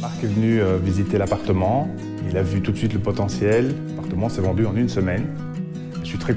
Marc est venu visiter l'appartement, il a vu tout de suite le potentiel. L'appartement s'est vendu en une semaine. Je suis très content.